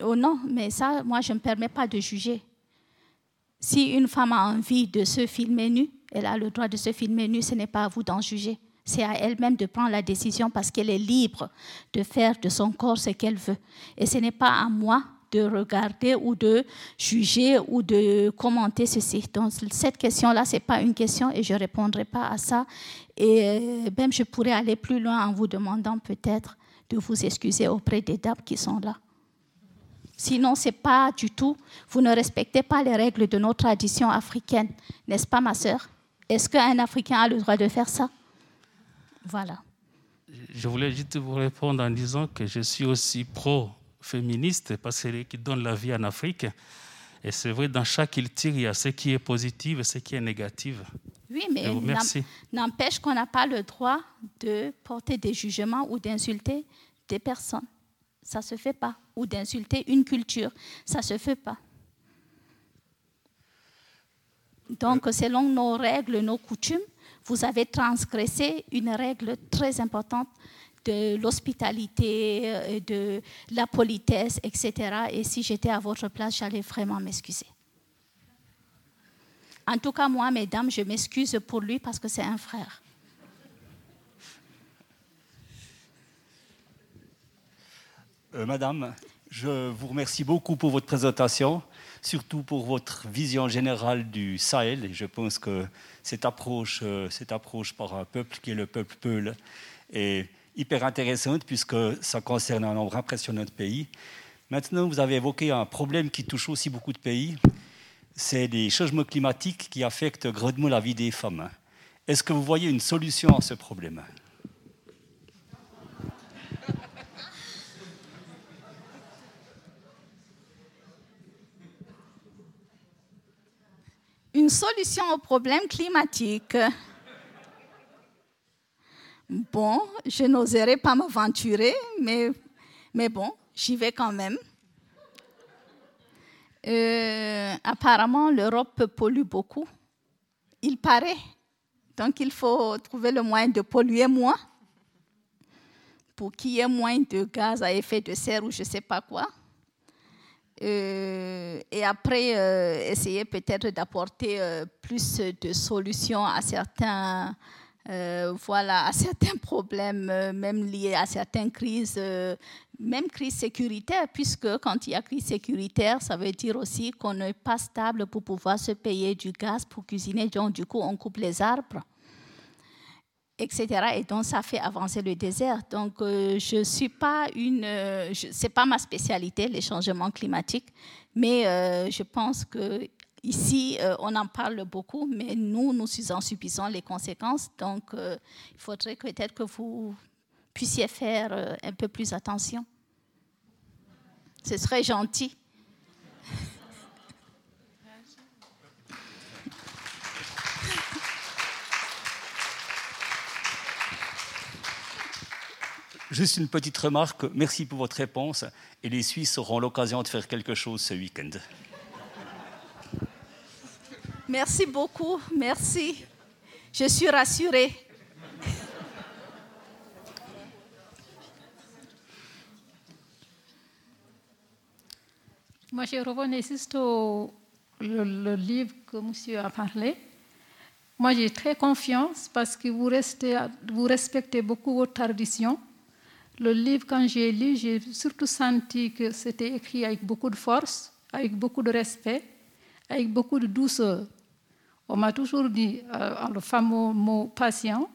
Oh non, mais ça, moi, je ne me permets pas de juger. Si une femme a envie de se filmer nue, elle a le droit de se filmer nue, ce n'est pas à vous d'en juger. C'est à elle-même de prendre la décision parce qu'elle est libre de faire de son corps ce qu'elle veut. Et ce n'est pas à moi de regarder ou de juger ou de commenter ceci. Donc, cette question-là, ce n'est pas une question et je ne répondrai pas à ça. Et même, je pourrais aller plus loin en vous demandant peut-être de vous excuser auprès des dames qui sont là. Sinon, ce n'est pas du tout. Vous ne respectez pas les règles de nos traditions africaines. N'est-ce pas, ma sœur? Est-ce qu'un Africain a le droit de faire ça? Voilà. Je voulais juste vous répondre en disant que je suis aussi pro-féministe parce que c'est qui donne la vie en Afrique. Et c'est vrai, dans chaque culture, il y a ce qui est positif et ce qui est négatif. Oui, mais n'empêche qu'on n'a pas le droit de porter des jugements ou d'insulter des personnes. Ça ne se fait pas. Ou d'insulter une culture. Ça ne se fait pas. Donc, selon nos règles, nos coutumes, vous avez transgressé une règle très importante de l'hospitalité, de la politesse, etc. Et si j'étais à votre place, j'allais vraiment m'excuser. En tout cas, moi, mesdames, je m'excuse pour lui parce que c'est un frère. Madame, je vous remercie beaucoup pour votre présentation, surtout pour votre vision générale du Sahel. Et je pense que cette approche par un peuple qui est le peuple Peul est hyper intéressante puisque ça concerne un nombre impressionnant de pays. Maintenant, vous avez évoqué un problème qui touche aussi beaucoup de pays. C'est les changements climatiques qui affectent grandement la vie des femmes. Est-ce que vous voyez une solution à ce problème ? Une solution au problème climatique. Bon, je n'oserais pas m'aventurer, mais bon, j'y vais quand même. Apparemment, l'Europe pollue beaucoup. Il paraît. Donc, il faut trouver le moyen de polluer moins pour qu'il y ait moins de gaz à effet de serre ou je ne sais pas quoi. Et après, essayer peut-être d'apporter plus de solutions à certains problèmes, même liés à certaines crises, même crises sécuritaires, puisque quand il y a crise sécuritaire, ça veut dire aussi qu'on n'est pas stable pour pouvoir se payer du gaz pour cuisiner, donc du coup, on coupe les arbres, etc. Et donc, ça fait avancer le désert. Donc, je suis pas c'est pas ma spécialité, les changements climatiques, mais je pense que ici, on en parle beaucoup, mais nous en subissons les conséquences. Donc, il faudrait peut-être que vous puissiez faire un peu plus attention. Ce serait gentil. Juste une petite remarque, merci pour votre réponse et les Suisses auront l'occasion de faire quelque chose ce week-end. Merci beaucoup, merci. Je suis rassurée. Moi, je revenais juste au le livre que monsieur a parlé. Moi, j'ai très confiance parce que vous respectez beaucoup votre tradition. Le livre, quand j'ai lu, j'ai surtout senti que c'était écrit avec beaucoup de force, avec beaucoup de respect, avec beaucoup de douceur. On m'a toujours dit, le fameux mot « patient »,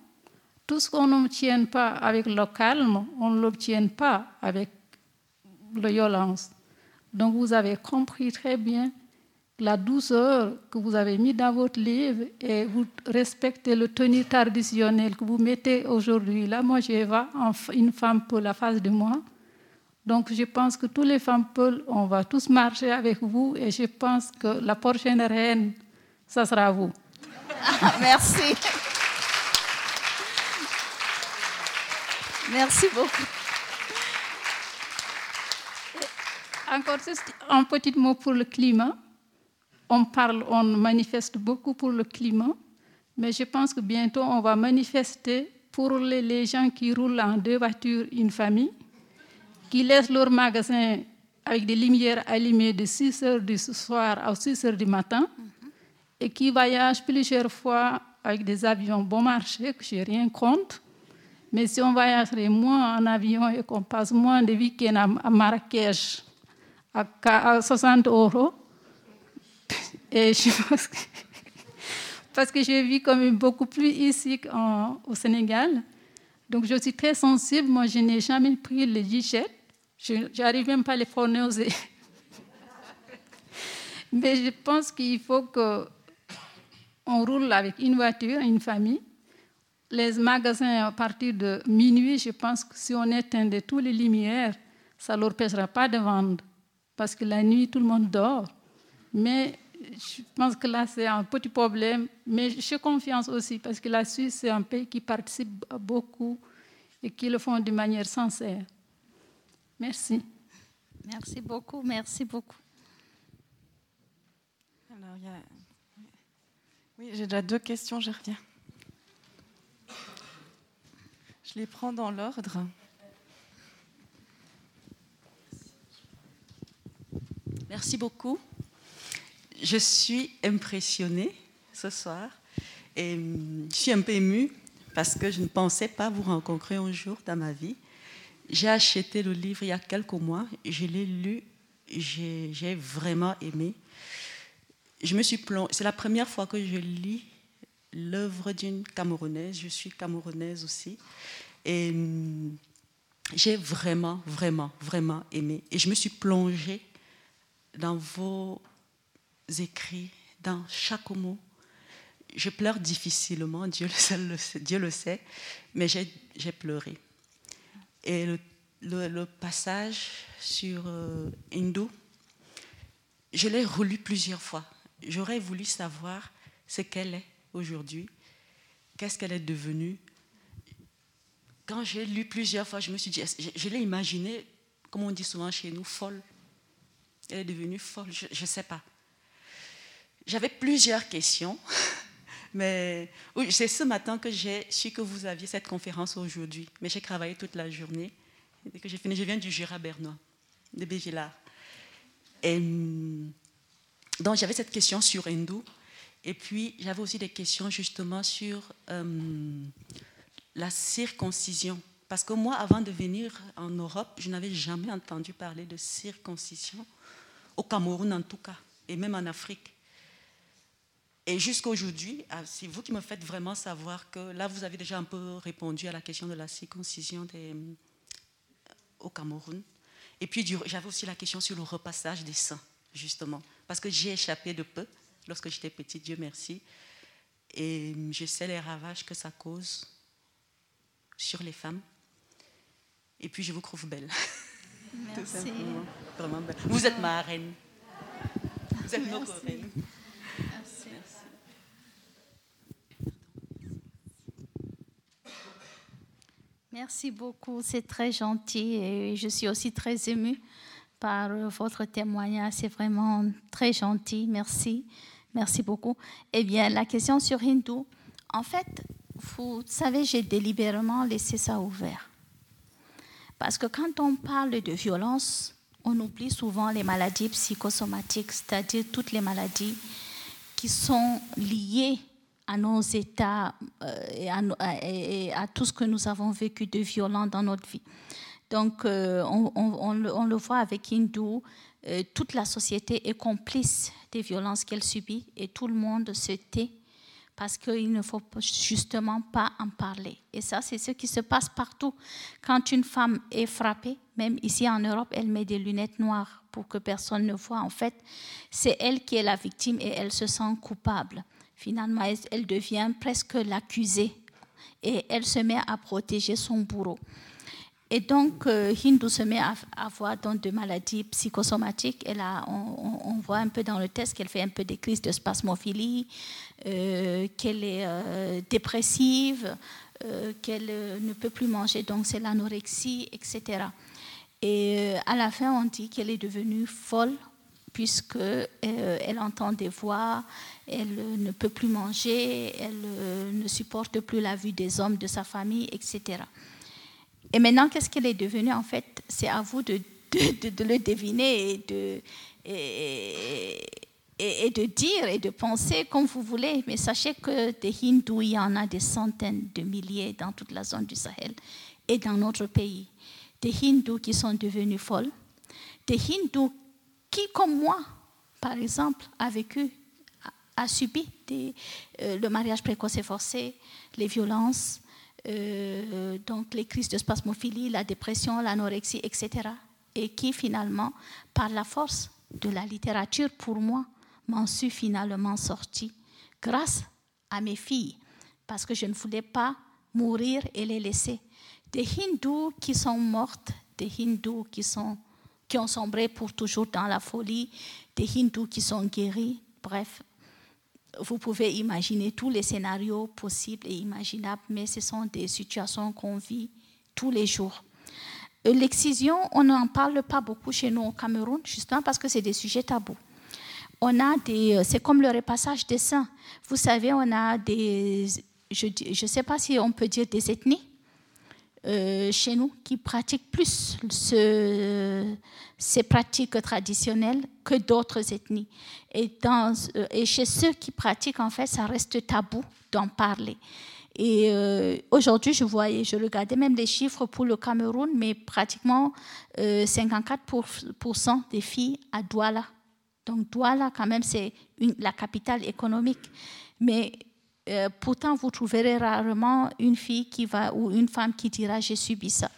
tout ce qu'on n'obtient pas avec le calme, on ne l'obtient pas avec la violence. Donc vous avez compris très bien la douceur que vous avez mise dans votre livre et vous respectez le tenue traditionnelle que vous mettez aujourd'hui. Là, moi, j'ai une femme Peul à face de moi. Donc, je pense que toutes les femmes Peul, on va tous marcher avec vous et je pense que la prochaine reine, ça sera vous. Ah, merci. Merci beaucoup. Encore un petit mot pour le climat. On manifeste beaucoup pour le climat, mais je pense que bientôt on va manifester pour les gens qui roulent en deux voitures, une famille, qui laissent leur magasin avec des lumières allumées de 6h du soir à 6h du matin et qui voyagent plusieurs fois avec des avions bon marché, que je n'ai rien contre. Mais si on voyagerait moins en avion et qu'on passe moins de week-ends à Marrakech, à 60 €. Et je pense que, parce que je vis quand même beaucoup plus ici qu'au Sénégal. Donc je suis très sensible. Moi, je n'ai jamais pris les digettes. Je n'arrive même pas à les prononcer. Mais je pense qu'il faut qu'on roule avec une voiture, une famille. Les magasins, à partir de minuit, je pense que si on éteindait toutes les lumières, ça ne leur pêchera pas de vendre. Parce que la nuit, tout le monde dort. Mais je pense que là, c'est un petit problème. Mais j'ai confiance aussi, parce que la Suisse, c'est un pays qui participe beaucoup et qui le font de manière sincère. Merci. Merci beaucoup, merci beaucoup. Alors, il y a... Oui, j'ai déjà deux questions, je reviens. Je les prends dans l'ordre. Merci beaucoup. Je suis impressionnée ce soir et je suis un peu émue parce que je ne pensais pas vous rencontrer un jour dans ma vie. J'ai acheté le livre il y a quelques mois, je l'ai lu, j'ai vraiment aimé. C'est la première fois que je lis l'œuvre d'une Camerounaise, je suis Camerounaise aussi et j'ai vraiment, vraiment, vraiment aimé. Et je me suis plongée dans vos écrits, dans chaque mot. Je pleure difficilement, Dieu le sait, mais j'ai pleuré. Et le passage sur Hindou, je l'ai relu plusieurs fois. J'aurais voulu savoir ce qu'elle est aujourd'hui, qu'est-ce qu'elle est devenue. Quand j'ai lu plusieurs fois, je me suis dit, je l'ai imaginée, comme on dit souvent chez nous, folle. Elle est devenue folle, je ne sais pas. J'avais plusieurs questions, mais c'est ce matin que j'ai su que vous aviez cette conférence aujourd'hui. Mais j'ai travaillé toute la journée. Et dès que j'ai fini, je viens du Jura bernois, de Bévillard. Et donc j'avais cette question sur Hindou. Et puis j'avais aussi des questions justement sur la circoncision. Parce que moi, avant de venir en Europe, je n'avais jamais entendu parler de circoncision, au Cameroun en tout cas, et même en Afrique. Et jusqu'à aujourd'hui, c'est vous qui me faites vraiment savoir que là, vous avez déjà un peu répondu à la question de la circoncision au Cameroun. Et puis, j'avais aussi la question sur le repassage des seins, justement, parce que j'ai échappé de peu lorsque j'étais petite, Dieu merci. Et je sais les ravages que ça cause sur les femmes. Et puis, je vous trouve belle. Merci. Vraiment belle. Vous êtes ma reine. Vous êtes notre reine. Merci. Merci beaucoup, c'est très gentil et je suis aussi très émue par votre témoignage, c'est vraiment très gentil, merci, merci beaucoup. Eh bien, la question sur Hindou, en fait, vous savez, j'ai délibérément laissé ça ouvert. Parce que quand on parle de violence, on oublie souvent les maladies psychosomatiques, c'est-à-dire toutes les maladies qui sont liées à nos états et à tout ce que nous avons vécu de violent dans notre vie. Donc, on le voit avec Hindou, toute la société est complice des violences qu'elle subit et tout le monde se tait parce qu'il ne faut justement pas en parler. Et ça, c'est ce qui se passe partout. Quand une femme est frappée, même ici en Europe, elle met des lunettes noires pour que personne ne voit. En fait, c'est elle qui est la victime et elle se sent coupable. Finalement, elle devient presque l'accusée et elle se met à protéger son bourreau. Et donc, Hindou se met à avoir donc des maladies psychosomatiques. Et là, on voit un peu dans le test qu'elle fait un peu des crises de spasmophilie, qu'elle est dépressive, qu'elle ne peut plus manger, donc c'est l'anorexie, etc. Et à la fin, on dit qu'elle est devenue folle, puisqu'elle entend des voix, elle ne peut plus manger, elle ne supporte plus la vue des hommes de sa famille, etc. Et maintenant, qu'est-ce qu'elle est devenue, en fait? C'est à vous de le deviner et de dire et de penser comme vous voulez. Mais sachez que des hindous, il y en a des centaines de milliers dans toute la zone du Sahel et dans notre pays. Des hindous qui sont devenus folles, des hindous qui, comme moi, par exemple, a vécu, a subi le mariage précoce et forcé, les violences, donc les crises de spasmophilie, la dépression, l'anorexie, etc. Et qui, finalement, par la force de la littérature, pour moi, m'en suis finalement sortie grâce à mes filles, parce que je ne voulais pas mourir et les laisser. Des hindous qui sont mortes, des hindous qui ont sombré pour toujours dans la folie, des hindous qui sont guéris, bref, vous pouvez imaginer tous les scénarios possibles et imaginables, mais ce sont des situations qu'on vit tous les jours. L'excision, on n'en parle pas beaucoup chez nous au Cameroun, justement parce que c'est des sujets tabous. C'est comme le repassage des seins. Vous savez, on a des... Je ne sais pas si on peut dire des ethnies, chez nous, qui pratiquent plus ces pratiques traditionnelles que d'autres ethnies. Et chez ceux qui pratiquent, en fait, ça reste tabou d'en parler. Et aujourd'hui, je regardais même les chiffres pour le Cameroun, mais pratiquement 54% des filles à Douala. Donc Douala, quand même, c'est la capitale économique. Mais pourtant, vous trouverez rarement une fille ou une femme qui dira « j'ai subi ça ».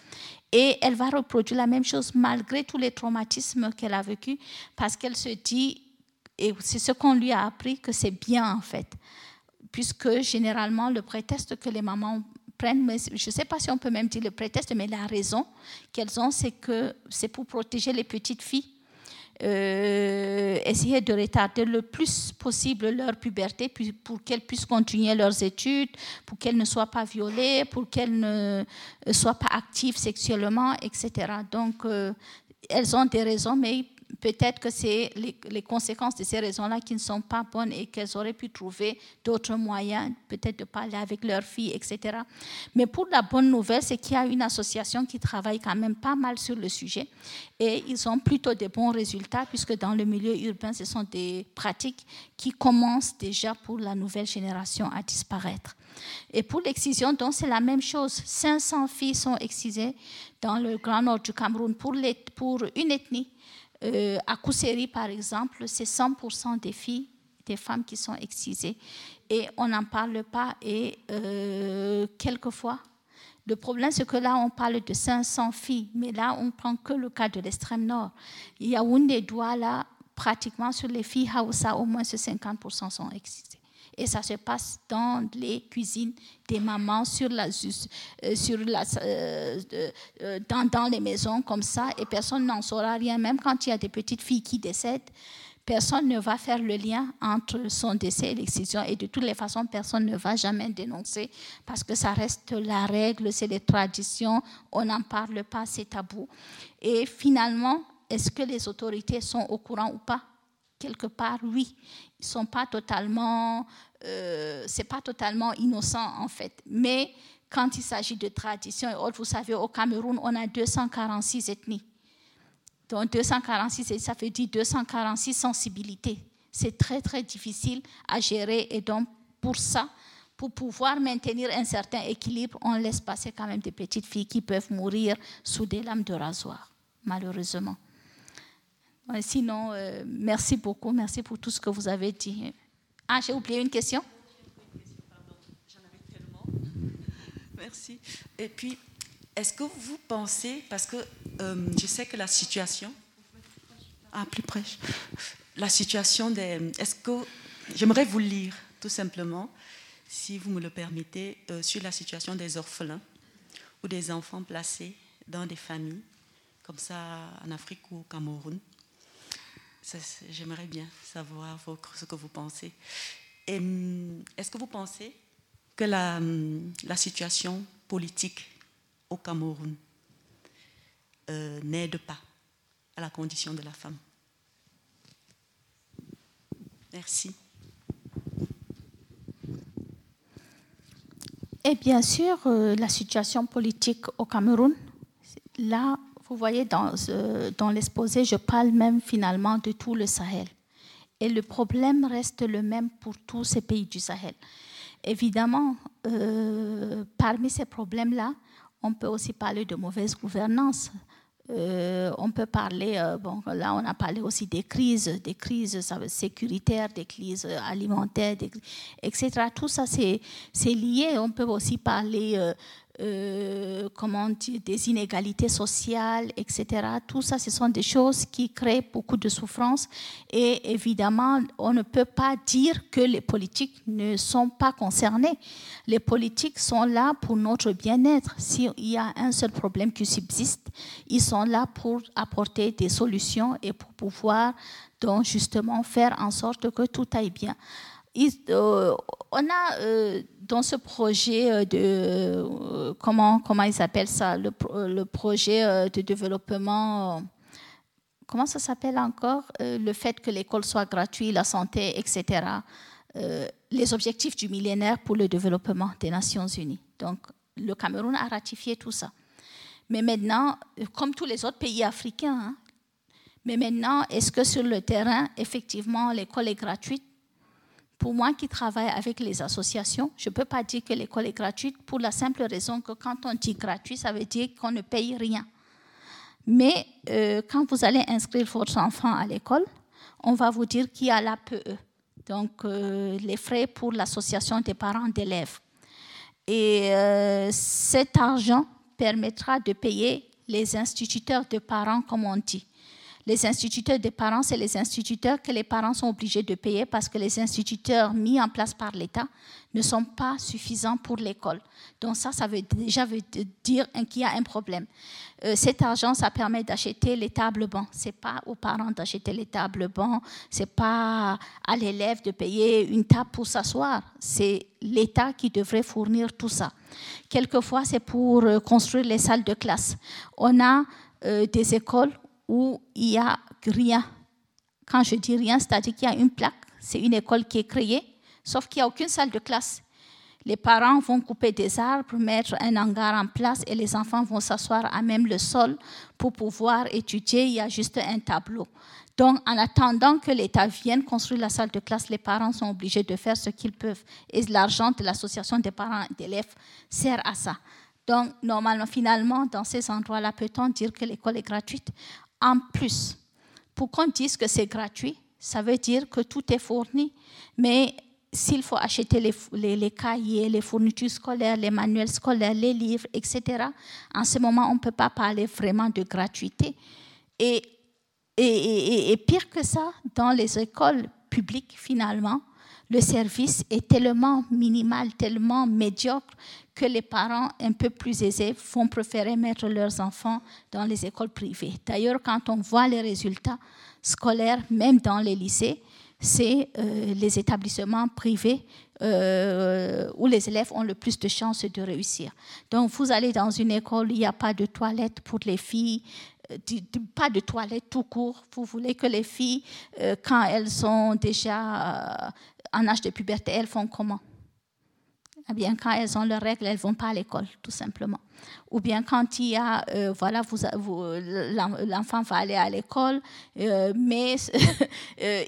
Et elle va reproduire la même chose malgré tous les traumatismes qu'elle a vécu, parce qu'elle se dit, et c'est ce qu'on lui a appris, que c'est bien en fait. Puisque généralement, le prétexte que les mamans prennent, mais je ne sais pas si on peut même dire le prétexte, mais la raison qu'elles ont, c'est que c'est pour protéger les petites filles. Essayer de retarder le plus possible leur puberté pour qu'elles puissent continuer leurs études, pour qu'elles ne soient pas violées, pour qu'elles ne soient pas actives sexuellement, etc. Donc, elles ont des raisons, mais peut-être que c'est les conséquences de ces raisons-là qui ne sont pas bonnes et qu'elles auraient pu trouver d'autres moyens, peut-être de parler avec leurs filles, etc. Mais pour la bonne nouvelle, c'est qu'il y a une association qui travaille quand même pas mal sur le sujet et ils ont plutôt des bons résultats puisque dans le milieu urbain, ce sont des pratiques qui commencent déjà pour la nouvelle génération à disparaître. Et pour l'excision, donc, c'est la même chose. 500 filles sont excisées dans le Grand Nord du Cameroun pour une ethnie. À Kousseri, par exemple, c'est 100% des femmes qui sont excisées. Et on n'en parle pas. Et quelquefois, le problème, c'est que là, on parle de 500 filles. Mais là, on ne prend que le cas de l'extrême nord. Il y a Yaoundé, Douala, pratiquement sur les filles Hausa, au moins 50% sont excisées. et ça se passe dans les cuisines des mamans dans les maisons comme ça, et personne n'en saura rien. Même quand il y a des petites filles qui décèdent, personne ne va faire le lien entre son décès et l'excision, et de toutes les façons, personne ne va jamais dénoncer parce que ça reste la règle, c'est les traditions, on n'en parle pas, c'est tabou. Et finalement, est-ce que les autorités sont au courant ou pas? Quelque part, oui. Ils sont pas totalement, c'est pas totalement innocent en fait, mais quand il s'agit de traditions et autres, vous savez, au Cameroun, on a 246 ethnies. Donc 246, ça veut dire 246 sensibilités. C'est très, très difficile à gérer. Et donc, pour ça, pour pouvoir maintenir un certain équilibre, on laisse passer quand même des petites filles qui peuvent mourir sous des lames de rasoir, malheureusement. Sinon, merci beaucoup. Merci pour tout ce que vous avez dit. Ah, j'ai oublié une question. Pardon, j'en avais tellement. Merci. Et puis... est-ce que vous pensez, parce que je sais que la situation, plus près, la situation des, est-ce que j'aimerais vous lire tout simplement, si vous me le permettez, sur la situation des orphelins ou des enfants placés dans des familles comme ça en Afrique ou au Cameroun. Ça, j'aimerais bien savoir ce que vous pensez. Et, est-ce que vous pensez que la situation politique au Cameroun n'aide pas à la condition de la femme? Merci. Et bien sûr, la situation politique au Cameroun, là, vous voyez dans l'exposé, je parle même finalement de tout le Sahel. Et le problème reste le même pour tous ces pays du Sahel. Évidemment, parmi ces problèmes-là, on peut aussi parler de mauvaise gouvernance. On peut parler, là on a parlé aussi des crises sécuritaires, des crises alimentaires, etc. Tout ça c'est lié. On peut aussi parler, des inégalités sociales, etc. Tout ça, ce sont des choses qui créent beaucoup de souffrance. Et évidemment, on ne peut pas dire que les politiques ne sont pas concernés. Les politiques sont là pour notre bien-être. S'il y a un seul problème qui subsiste, ils sont là pour apporter des solutions et pour pouvoir donc justement faire en sorte que tout aille bien. On a dans ce projet de comment ils appellent ça, le projet de développement, comment ça s'appelle encore, le fait que l'école soit gratuite, la santé, etc. Les objectifs du millénaire pour le développement des Nations Unies. Donc le Cameroun a ratifié tout ça. Mais maintenant, comme tous les autres pays africains, hein, mais maintenant, est-ce que sur le terrain, effectivement, l'école est gratuite? Pour moi qui travaille avec les associations, je ne peux pas dire que l'école est gratuite pour la simple raison que quand on dit gratuit, ça veut dire qu'on ne paye rien. Mais quand vous allez inscrire votre enfant à l'école, on va vous dire qu'il y a l'APE, donc les frais pour l'association des parents d'élèves. Et cet argent permettra de payer les instituteurs de parents, comme on dit. Les instituteurs des parents, c'est les instituteurs que les parents sont obligés de payer parce que les instituteurs mis en place par l'État ne sont pas suffisants pour l'école. Donc ça veut déjà dire qu'il y a un problème. Cet argent, ça permet d'acheter les tables-bancs. Ce n'est pas aux parents d'acheter les tables-bancs, ce n'est pas à l'élève de payer une table pour s'asseoir. C'est l'État qui devrait fournir tout ça. Quelquefois, c'est pour construire les salles de classe. On a des écoles où il n'y a rien. Quand je dis rien, c'est-à-dire qu'il y a une plaque, c'est une école qui est créée, sauf qu'il n'y a aucune salle de classe. Les parents vont couper des arbres, mettre un hangar en place et les enfants vont s'asseoir à même le sol pour pouvoir étudier. Il y a juste un tableau. Donc, en attendant que l'État vienne construire la salle de classe, les parents sont obligés de faire ce qu'ils peuvent. Et l'argent de l'association des parents d'élèves sert à ça. Donc, normalement, finalement, dans ces endroits-là, peut-on dire que l'école est gratuite ? En plus, pour qu'on dise que c'est gratuit, ça veut dire que tout est fourni. Mais s'il faut acheter les cahiers, les fournitures scolaires, les manuels scolaires, les livres, etc., en ce moment, on ne peut pas parler vraiment de gratuité. Et pire que ça, dans les écoles publiques, finalement, le service est tellement minimal, tellement médiocre que les parents un peu plus aisés vont préférer mettre leurs enfants dans les écoles privées. D'ailleurs, quand on voit les résultats scolaires, même dans les lycées, c'est les établissements privés où les élèves ont le plus de chances de réussir. Donc, vous allez dans une école, il n'y a pas de toilette pour les filles, pas de toilette tout court. Vous voulez que les filles, quand elles sont déjà en âge de puberté, elles font comment ? Eh bien, quand elles ont leurs règles, elles ne vont pas à l'école, tout simplement. Ou bien quand il y a, l'enfant va aller à l'école, mais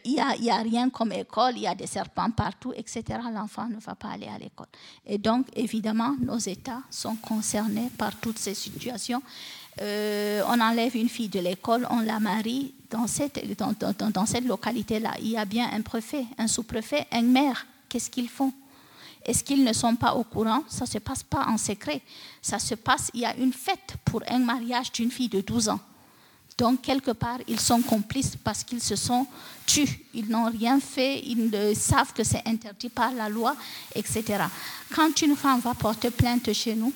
il n'y a rien comme école, il y a des serpents partout, etc. L'enfant ne va pas aller à l'école. Et donc, évidemment, nos États sont concernés par toutes ces situations. On enlève une fille de l'école, on la marie. Dans cette localité-là, il y a bien un préfet, un sous-préfet, un maire. Qu'est-ce qu'ils font ? Est-ce qu'ils ne sont pas au courant ? Ça ne se passe pas en secret. Ça se passe, il y a une fête pour un mariage d'une fille de 12 ans. Donc, quelque part, ils sont complices parce qu'ils se sont tus. Ils n'ont rien fait, ils savent que c'est interdit par la loi, etc. Quand une femme va porter plainte chez nous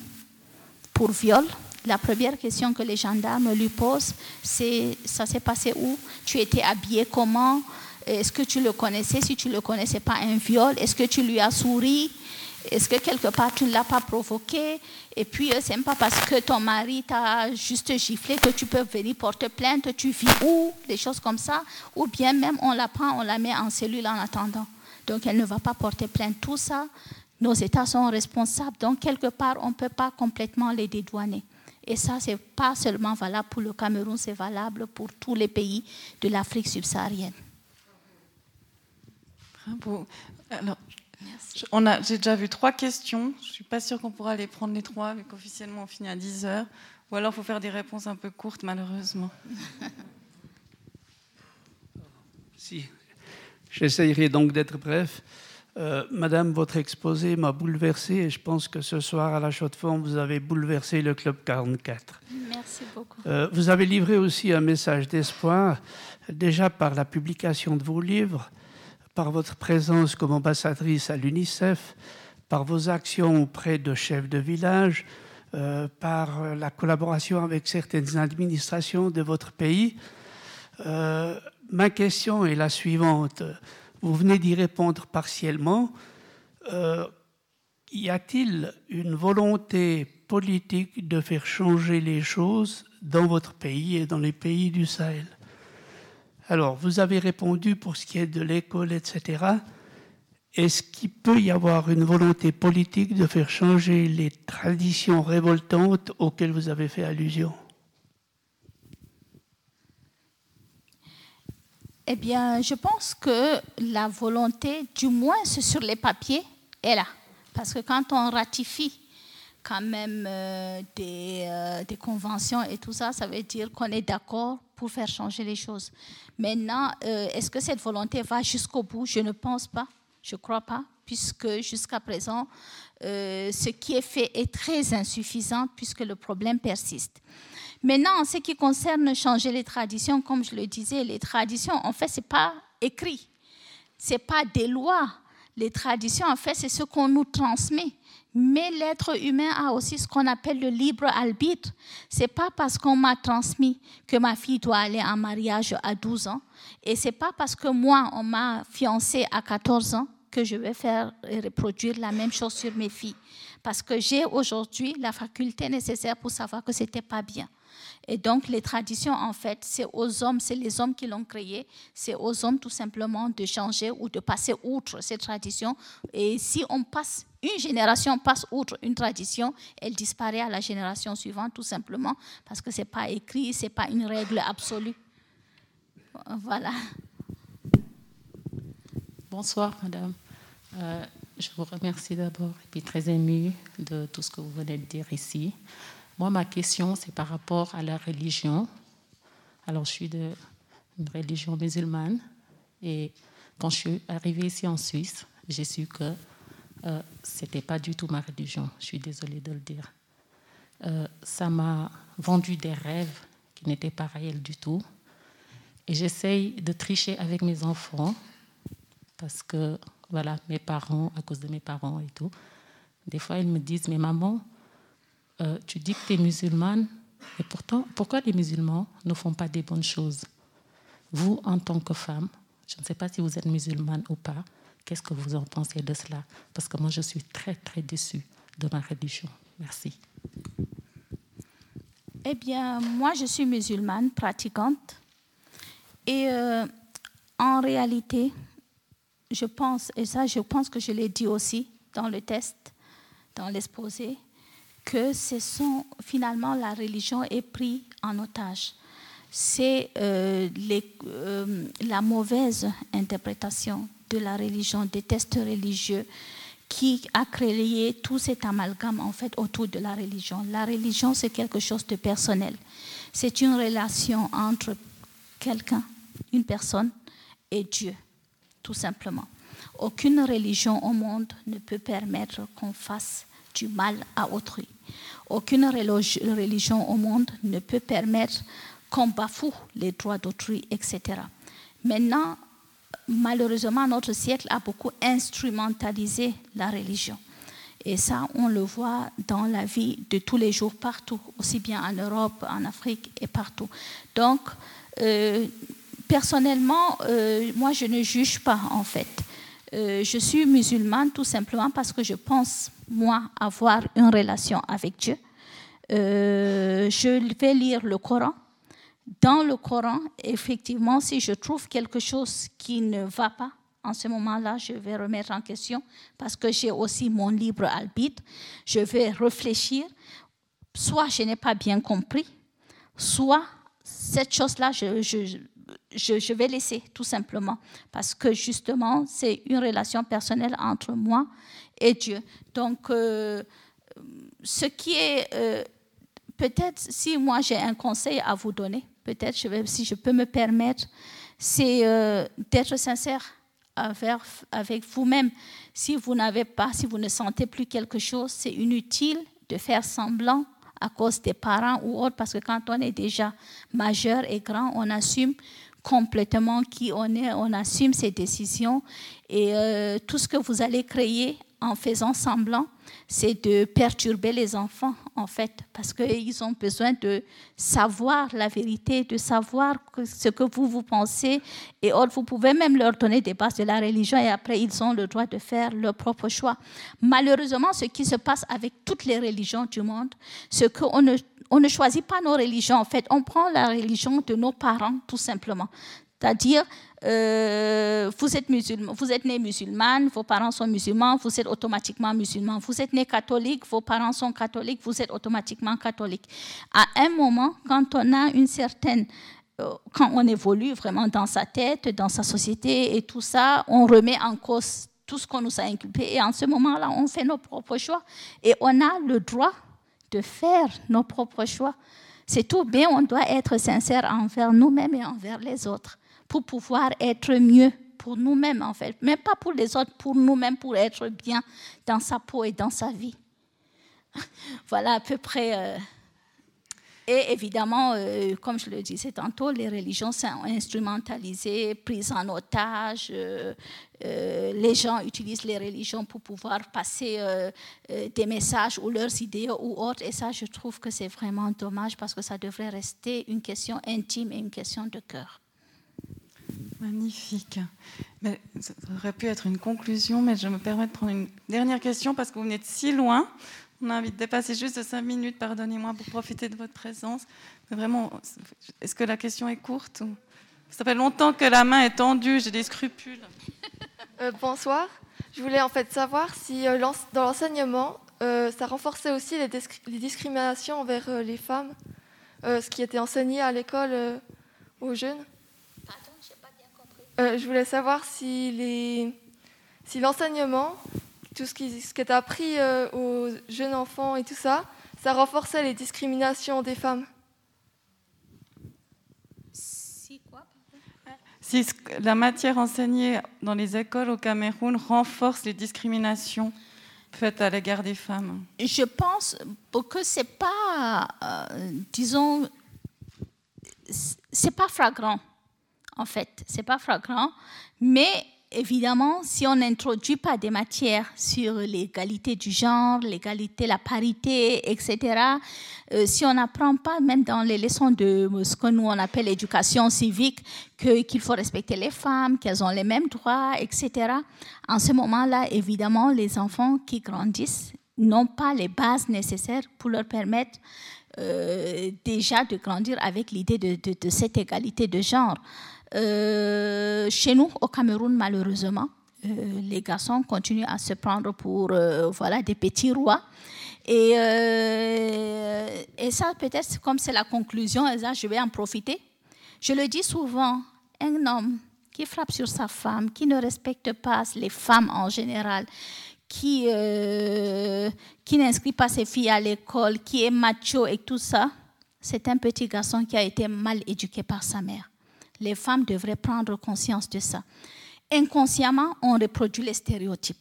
pour viol, la première question que les gendarmes lui posent, c'est « ça s'est passé où ? Tu étais habillée comment ? Est-ce que tu le connaissais ? Si tu ne le connaissais pas, un viol, est-ce que tu lui as souri ? Est-ce que quelque part tu ne l'as pas provoqué ? Et puis, ce n'est pas parce que ton mari t'a juste giflé que tu peux venir porter plainte, tu vis où ? Des choses comme ça. Ou bien même on la prend, on la met en cellule en attendant. Donc, elle ne va pas porter plainte. Tout ça, nos États sont responsables. Donc, quelque part, on ne peut pas complètement les dédouaner. Et ça, ce n'est pas seulement valable pour le Cameroun, c'est valable pour tous les pays de l'Afrique subsaharienne. Bravo. Alors, merci. J'ai déjà vu 3 questions. Je ne suis pas sûre qu'on pourra les prendre les 3, vu qu'officiellement on finit à 10h. Ou alors il faut faire des réponses un peu courtes, malheureusement. Si, j'essayerai donc d'être bref. Madame, votre exposé m'a bouleversé et je pense que ce soir à la Chaux-de-Fonds, vous avez bouleversé le Club 44. Merci beaucoup. Vous avez livré aussi un message d'espoir, déjà par la publication de vos livres, par votre présence comme ambassadrice à l'UNICEF, par vos actions auprès de chefs de village, par la collaboration avec certaines administrations de votre pays. Ma question est la suivante. Vous venez d'y répondre partiellement. Y a-t-il une volonté politique de faire changer les choses dans votre pays et dans les pays du Sahel ? Alors, vous avez répondu pour ce qui est de l'école, etc. Est-ce qu'il peut y avoir une volonté politique de faire changer les traditions révoltantes auxquelles vous avez fait allusion ? Eh bien, je pense que la volonté, du moins sur les papiers, est là. Parce que quand on ratifie quand même des conventions et tout ça, ça veut dire qu'on est d'accord pour faire changer les choses. Maintenant, est-ce que cette volonté va jusqu'au bout ? Je ne pense pas, je ne crois pas, puisque jusqu'à présent, ce qui est fait est très insuffisant puisque le problème persiste. Maintenant, en ce qui concerne changer les traditions, comme je le disais, les traditions, en fait, ce n'est pas écrit, ce n'est pas des lois. Les traditions, en fait, c'est ce qu'on nous transmet. Mais l'être humain a aussi ce qu'on appelle le libre arbitre. Ce n'est pas parce qu'on m'a transmis que ma fille doit aller en mariage à 12 ans. Et ce n'est pas parce que moi, on m'a fiancée à 14 ans que je vais faire et reproduire la même chose sur mes filles. Parce que j'ai aujourd'hui la faculté nécessaire pour savoir que ce n'était pas bien. Et donc, les traditions, en fait, c'est aux hommes, c'est les hommes qui l'ont créé, c'est aux hommes tout simplement de changer ou de passer outre ces traditions. Et si on passe, une génération passe outre une tradition, elle disparaît à la génération suivante tout simplement parce que ce n'est pas écrit, ce n'est pas une règle absolue. Voilà. Bonsoir, madame. Je vous remercie d'abord et puis très émue de tout ce que vous venez de dire ici. Moi, ma question, c'est par rapport à la religion. Alors, je suis d'une religion musulmane et quand je suis arrivée ici en Suisse, j'ai su que ce n'était pas du tout ma religion. Je suis désolée de le dire. Ça m'a vendu des rêves qui n'étaient pas réels du tout. Et j'essaye de tricher avec mes enfants parce que voilà, mes parents, à cause de mes parents et tout. Des fois, ils me disent, mais maman, tu dis que tu es musulmane, et pourtant, pourquoi les musulmans ne font pas des bonnes choses? Vous, en tant que femme, je ne sais pas si vous êtes musulmane ou pas, qu'est-ce que vous en pensez de cela? Parce que moi, je suis très, très déçue de ma religion. Merci. Eh bien, moi, je suis musulmane, pratiquante. Et en réalité, je pense, et ça, je pense que je l'ai dit aussi dans le test, dans l'exposé, que ce sont, finalement, la religion est prise en otage. C'est la mauvaise interprétation de la religion, des tests religieux, qui a créé tout cet amalgame en fait autour de la religion. La religion, c'est quelque chose de personnel. C'est une relation entre quelqu'un, une personne et Dieu, tout simplement. Aucune religion au monde ne peut permettre qu'on fasse du mal à autrui. Aucune religion au monde ne peut permettre qu'on bafoue les droits d'autrui, etc. Maintenant, malheureusement, notre siècle a beaucoup instrumentalisé la religion. Et ça, on le voit dans la vie de tous les jours, partout, aussi bien en Europe, en Afrique et partout. Donc, personnellement, moi, je ne juge pas, en fait. Je suis musulmane tout simplement parce que je pense, moi, avoir une relation avec Dieu. Je vais lire le Coran. Dans le Coran, effectivement, si je trouve quelque chose qui ne va pas, en ce moment-là, je vais remettre en question parce que j'ai aussi mon libre arbitre. Je vais réfléchir. Soit je n'ai pas bien compris, soit cette chose-là, je vais laisser tout simplement parce que justement, c'est une relation personnelle entre moi et Dieu. Donc, ce qui est... peut-être, si moi j'ai un conseil à vous donner, peut-être si je peux me permettre, c'est d'être sincère avec vous-même. Si vous n'avez pas, si vous ne sentez plus quelque chose, c'est inutile de faire semblant à cause des parents ou autres, parce que quand on est déjà majeur et grand, on assume complètement qui on est, on assume ses décisions et tout ce que vous allez créer en faisant semblant, c'est de perturber les enfants, en fait, parce qu'ils ont besoin de savoir la vérité, de savoir ce que vous pensez. Et autres, vous pouvez même leur donner des bases de la religion et après, ils ont le droit de faire leur propre choix. Malheureusement, ce qui se passe avec toutes les religions du monde, c'est qu'on ne choisit pas nos religions. En fait, on prend la religion de nos parents, tout simplement. C'est-à-dire, vous êtes né musulman, vos parents sont musulmans, vous êtes automatiquement musulman. Vous êtes né catholique, vos parents sont catholiques, vous êtes automatiquement catholique. À un moment, quand on a une certaine... quand on évolue vraiment dans sa tête, dans sa société et tout ça, on remet en cause tout ce qu'on nous a inculqué. Et en ce moment-là, on fait nos propres choix. Et on a le droit de faire nos propres choix. C'est tout, mais on doit être sincère envers nous-mêmes et envers les autres, pour pouvoir être mieux pour nous-mêmes, en fait. Même pas pour les autres, pour nous-mêmes, pour être bien dans sa peau et dans sa vie. Voilà à peu près. Et évidemment, comme je le disais tantôt, les religions sont instrumentalisées, prises en otage. Les gens utilisent les religions pour pouvoir passer des messages ou leurs idées ou autres. Et ça, je trouve que c'est vraiment dommage parce que ça devrait rester une question intime et une question de cœur. Magnifique. Mais ça aurait pu être une conclusion, mais je me permets de prendre une dernière question parce que vous venez de si loin. On a envie de dépasser juste de 5 minutes, pardonnez-moi, pour profiter de votre présence. Mais vraiment, est-ce que la question est courte ou... Ça fait longtemps que la main est tendue, j'ai des scrupules. Bonsoir. Je voulais en fait savoir si dans l'enseignement, ça renforçait aussi les discriminations envers les femmes, ce qui était enseigné à l'école aux jeunes. Je voulais savoir si l'enseignement, tout ce qui est appris aux jeunes enfants et tout ça, ça renforçait les discriminations des femmes. Si la matière enseignée dans les écoles au Cameroun renforce les discriminations faites à l'égard des femmes. Je pense que c'est pas, disons, c'est pas flagrant. En fait, c'est pas flagrant, mais évidemment, si on n'introduit pas des matières sur l'égalité du genre, l'égalité, la parité, etc., si on n'apprend pas, même dans les leçons de ce que nous on appelle l'éducation civique, qu'il faut respecter les femmes, qu'elles ont les mêmes droits, etc., en ce moment-là, évidemment, les enfants qui grandissent n'ont pas les bases nécessaires pour leur permettre déjà de grandir avec l'idée de cette égalité de genre. Chez nous, au Cameroun, malheureusement, les garçons continuent à se prendre pour des petits rois. Et ça, peut-être, comme c'est la conclusion, ça, je vais en profiter. Je le dis souvent, un homme qui frappe sur sa femme, qui ne respecte pas les femmes en général, qui n'inscrit pas ses filles à l'école, qui est macho et tout ça, c'est un petit garçon qui a été mal éduqué par sa mère. Les femmes devraient prendre conscience de ça. Inconsciemment, on reproduit les stéréotypes.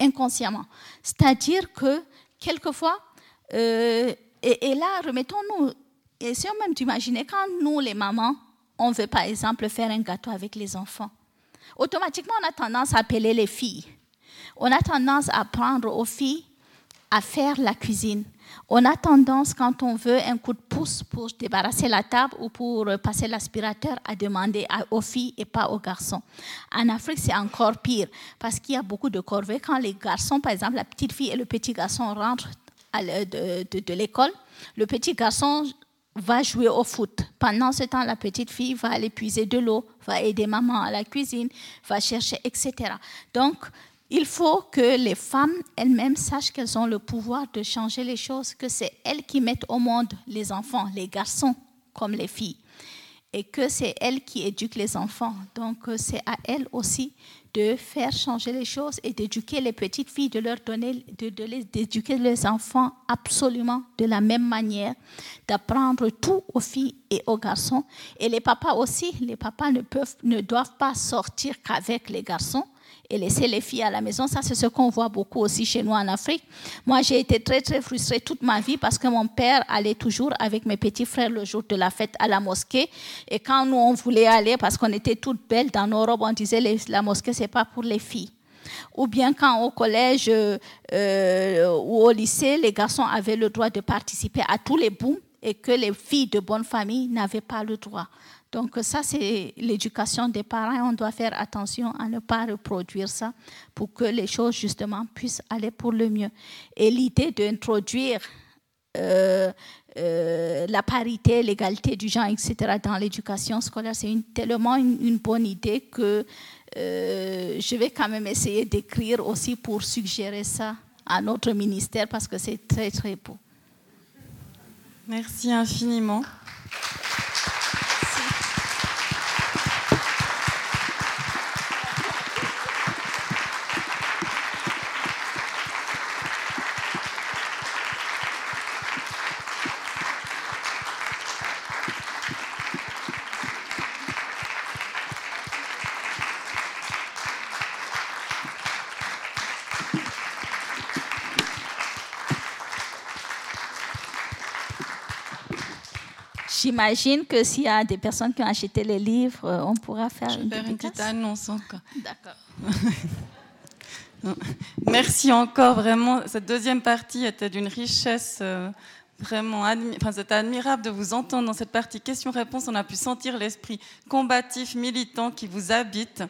Inconsciemment. C'est-à-dire que, quelquefois, et là, remettons-nous, essayons même d'imaginer, quand nous, les mamans, on veut par exemple faire un gâteau avec les enfants, automatiquement, on a tendance à appeler les filles. On a tendance à apprendre aux filles à faire la cuisine. On a tendance, quand on veut un coup de pouce pour débarrasser la table ou pour passer l'aspirateur, à demander aux filles et pas aux garçons. En Afrique, c'est encore pire parce qu'il y a beaucoup de corvées. Quand les garçons, par exemple, la petite fille et le petit garçon rentrent de l'école, le petit garçon va jouer au foot. Pendant ce temps, la petite fille va aller puiser de l'eau, va aider maman à la cuisine, va chercher, etc. Donc, il faut que les femmes elles-mêmes sachent qu'elles ont le pouvoir de changer les choses, que c'est elles qui mettent au monde les enfants, les garçons comme les filles, et que c'est elles qui éduquent les enfants. Donc c'est à elles aussi de faire changer les choses et d'éduquer les petites filles, de leur donner, d'éduquer les enfants absolument de la même manière, d'apprendre tout aux filles et aux garçons. Et les papas aussi, les papas ne doivent pas sortir qu'avec les garçons et laisser les filles à la maison. Ça, c'est ce qu'on voit beaucoup aussi chez nous en Afrique. Moi, j'ai été très, très frustrée toute ma vie parce que mon père allait toujours avec mes petits frères le jour de la fête à la mosquée. Et quand nous, on voulait aller, parce qu'on était toutes belles dans nos robes, on disait la mosquée, c'est pas pour les filles. Ou bien quand au collège ou au lycée, les garçons avaient le droit de participer à tous les booms et que les filles de bonne famille n'avaient pas le droit. Donc ça, c'est l'éducation des parents et on doit faire attention à ne pas reproduire ça pour que les choses, justement, puissent aller pour le mieux. Et l'idée d'introduire la parité, l'égalité du genre, etc., dans l'éducation scolaire, c'est tellement une bonne idée que je vais quand même essayer d'écrire aussi pour suggérer ça à notre ministère parce que c'est très, très beau. Merci infiniment. J'imagine que s'il y a des personnes qui ont acheté les livres, on pourra faire une petite annonce encore. D'accord. Merci encore, vraiment. Cette deuxième partie était d'une richesse vraiment... c'était admirable de vous entendre dans cette partie questions-réponses. On a pu sentir l'esprit combatif, militant qui vous habite.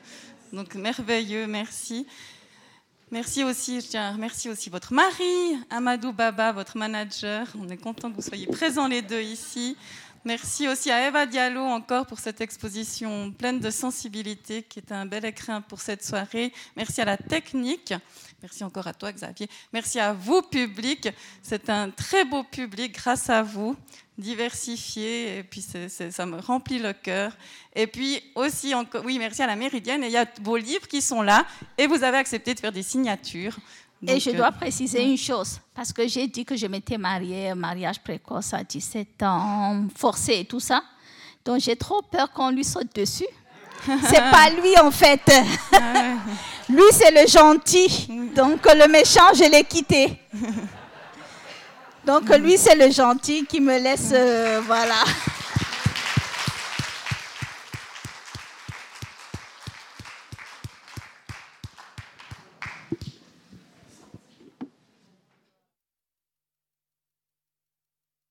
Donc, merveilleux, merci. Merci aussi, je tiens à remercier aussi votre mari, Amadou Baba, votre manager. On est content que vous soyez présents les deux ici. Merci aussi à Eva Diallo encore pour cette exposition pleine de sensibilité qui est un bel écrin pour cette soirée. Merci à la technique. Merci encore à toi, Xavier. Merci à vous, public. C'est un très beau public grâce à vous, diversifié. Et puis, ça me remplit le cœur. Et puis aussi, merci à La Méridienne. Et il y a vos livres qui sont là. Et vous avez accepté de faire des signatures. Donc, et je dois préciser une chose, parce que j'ai dit que je m'étais mariée, mariage précoce à 17 ans, forcé et tout ça. Donc, j'ai trop peur qu'on lui saute dessus. C'est pas lui, en fait. Lui, c'est le gentil. Donc, le méchant, je l'ai quitté. Donc, lui, c'est le gentil qui me laisse...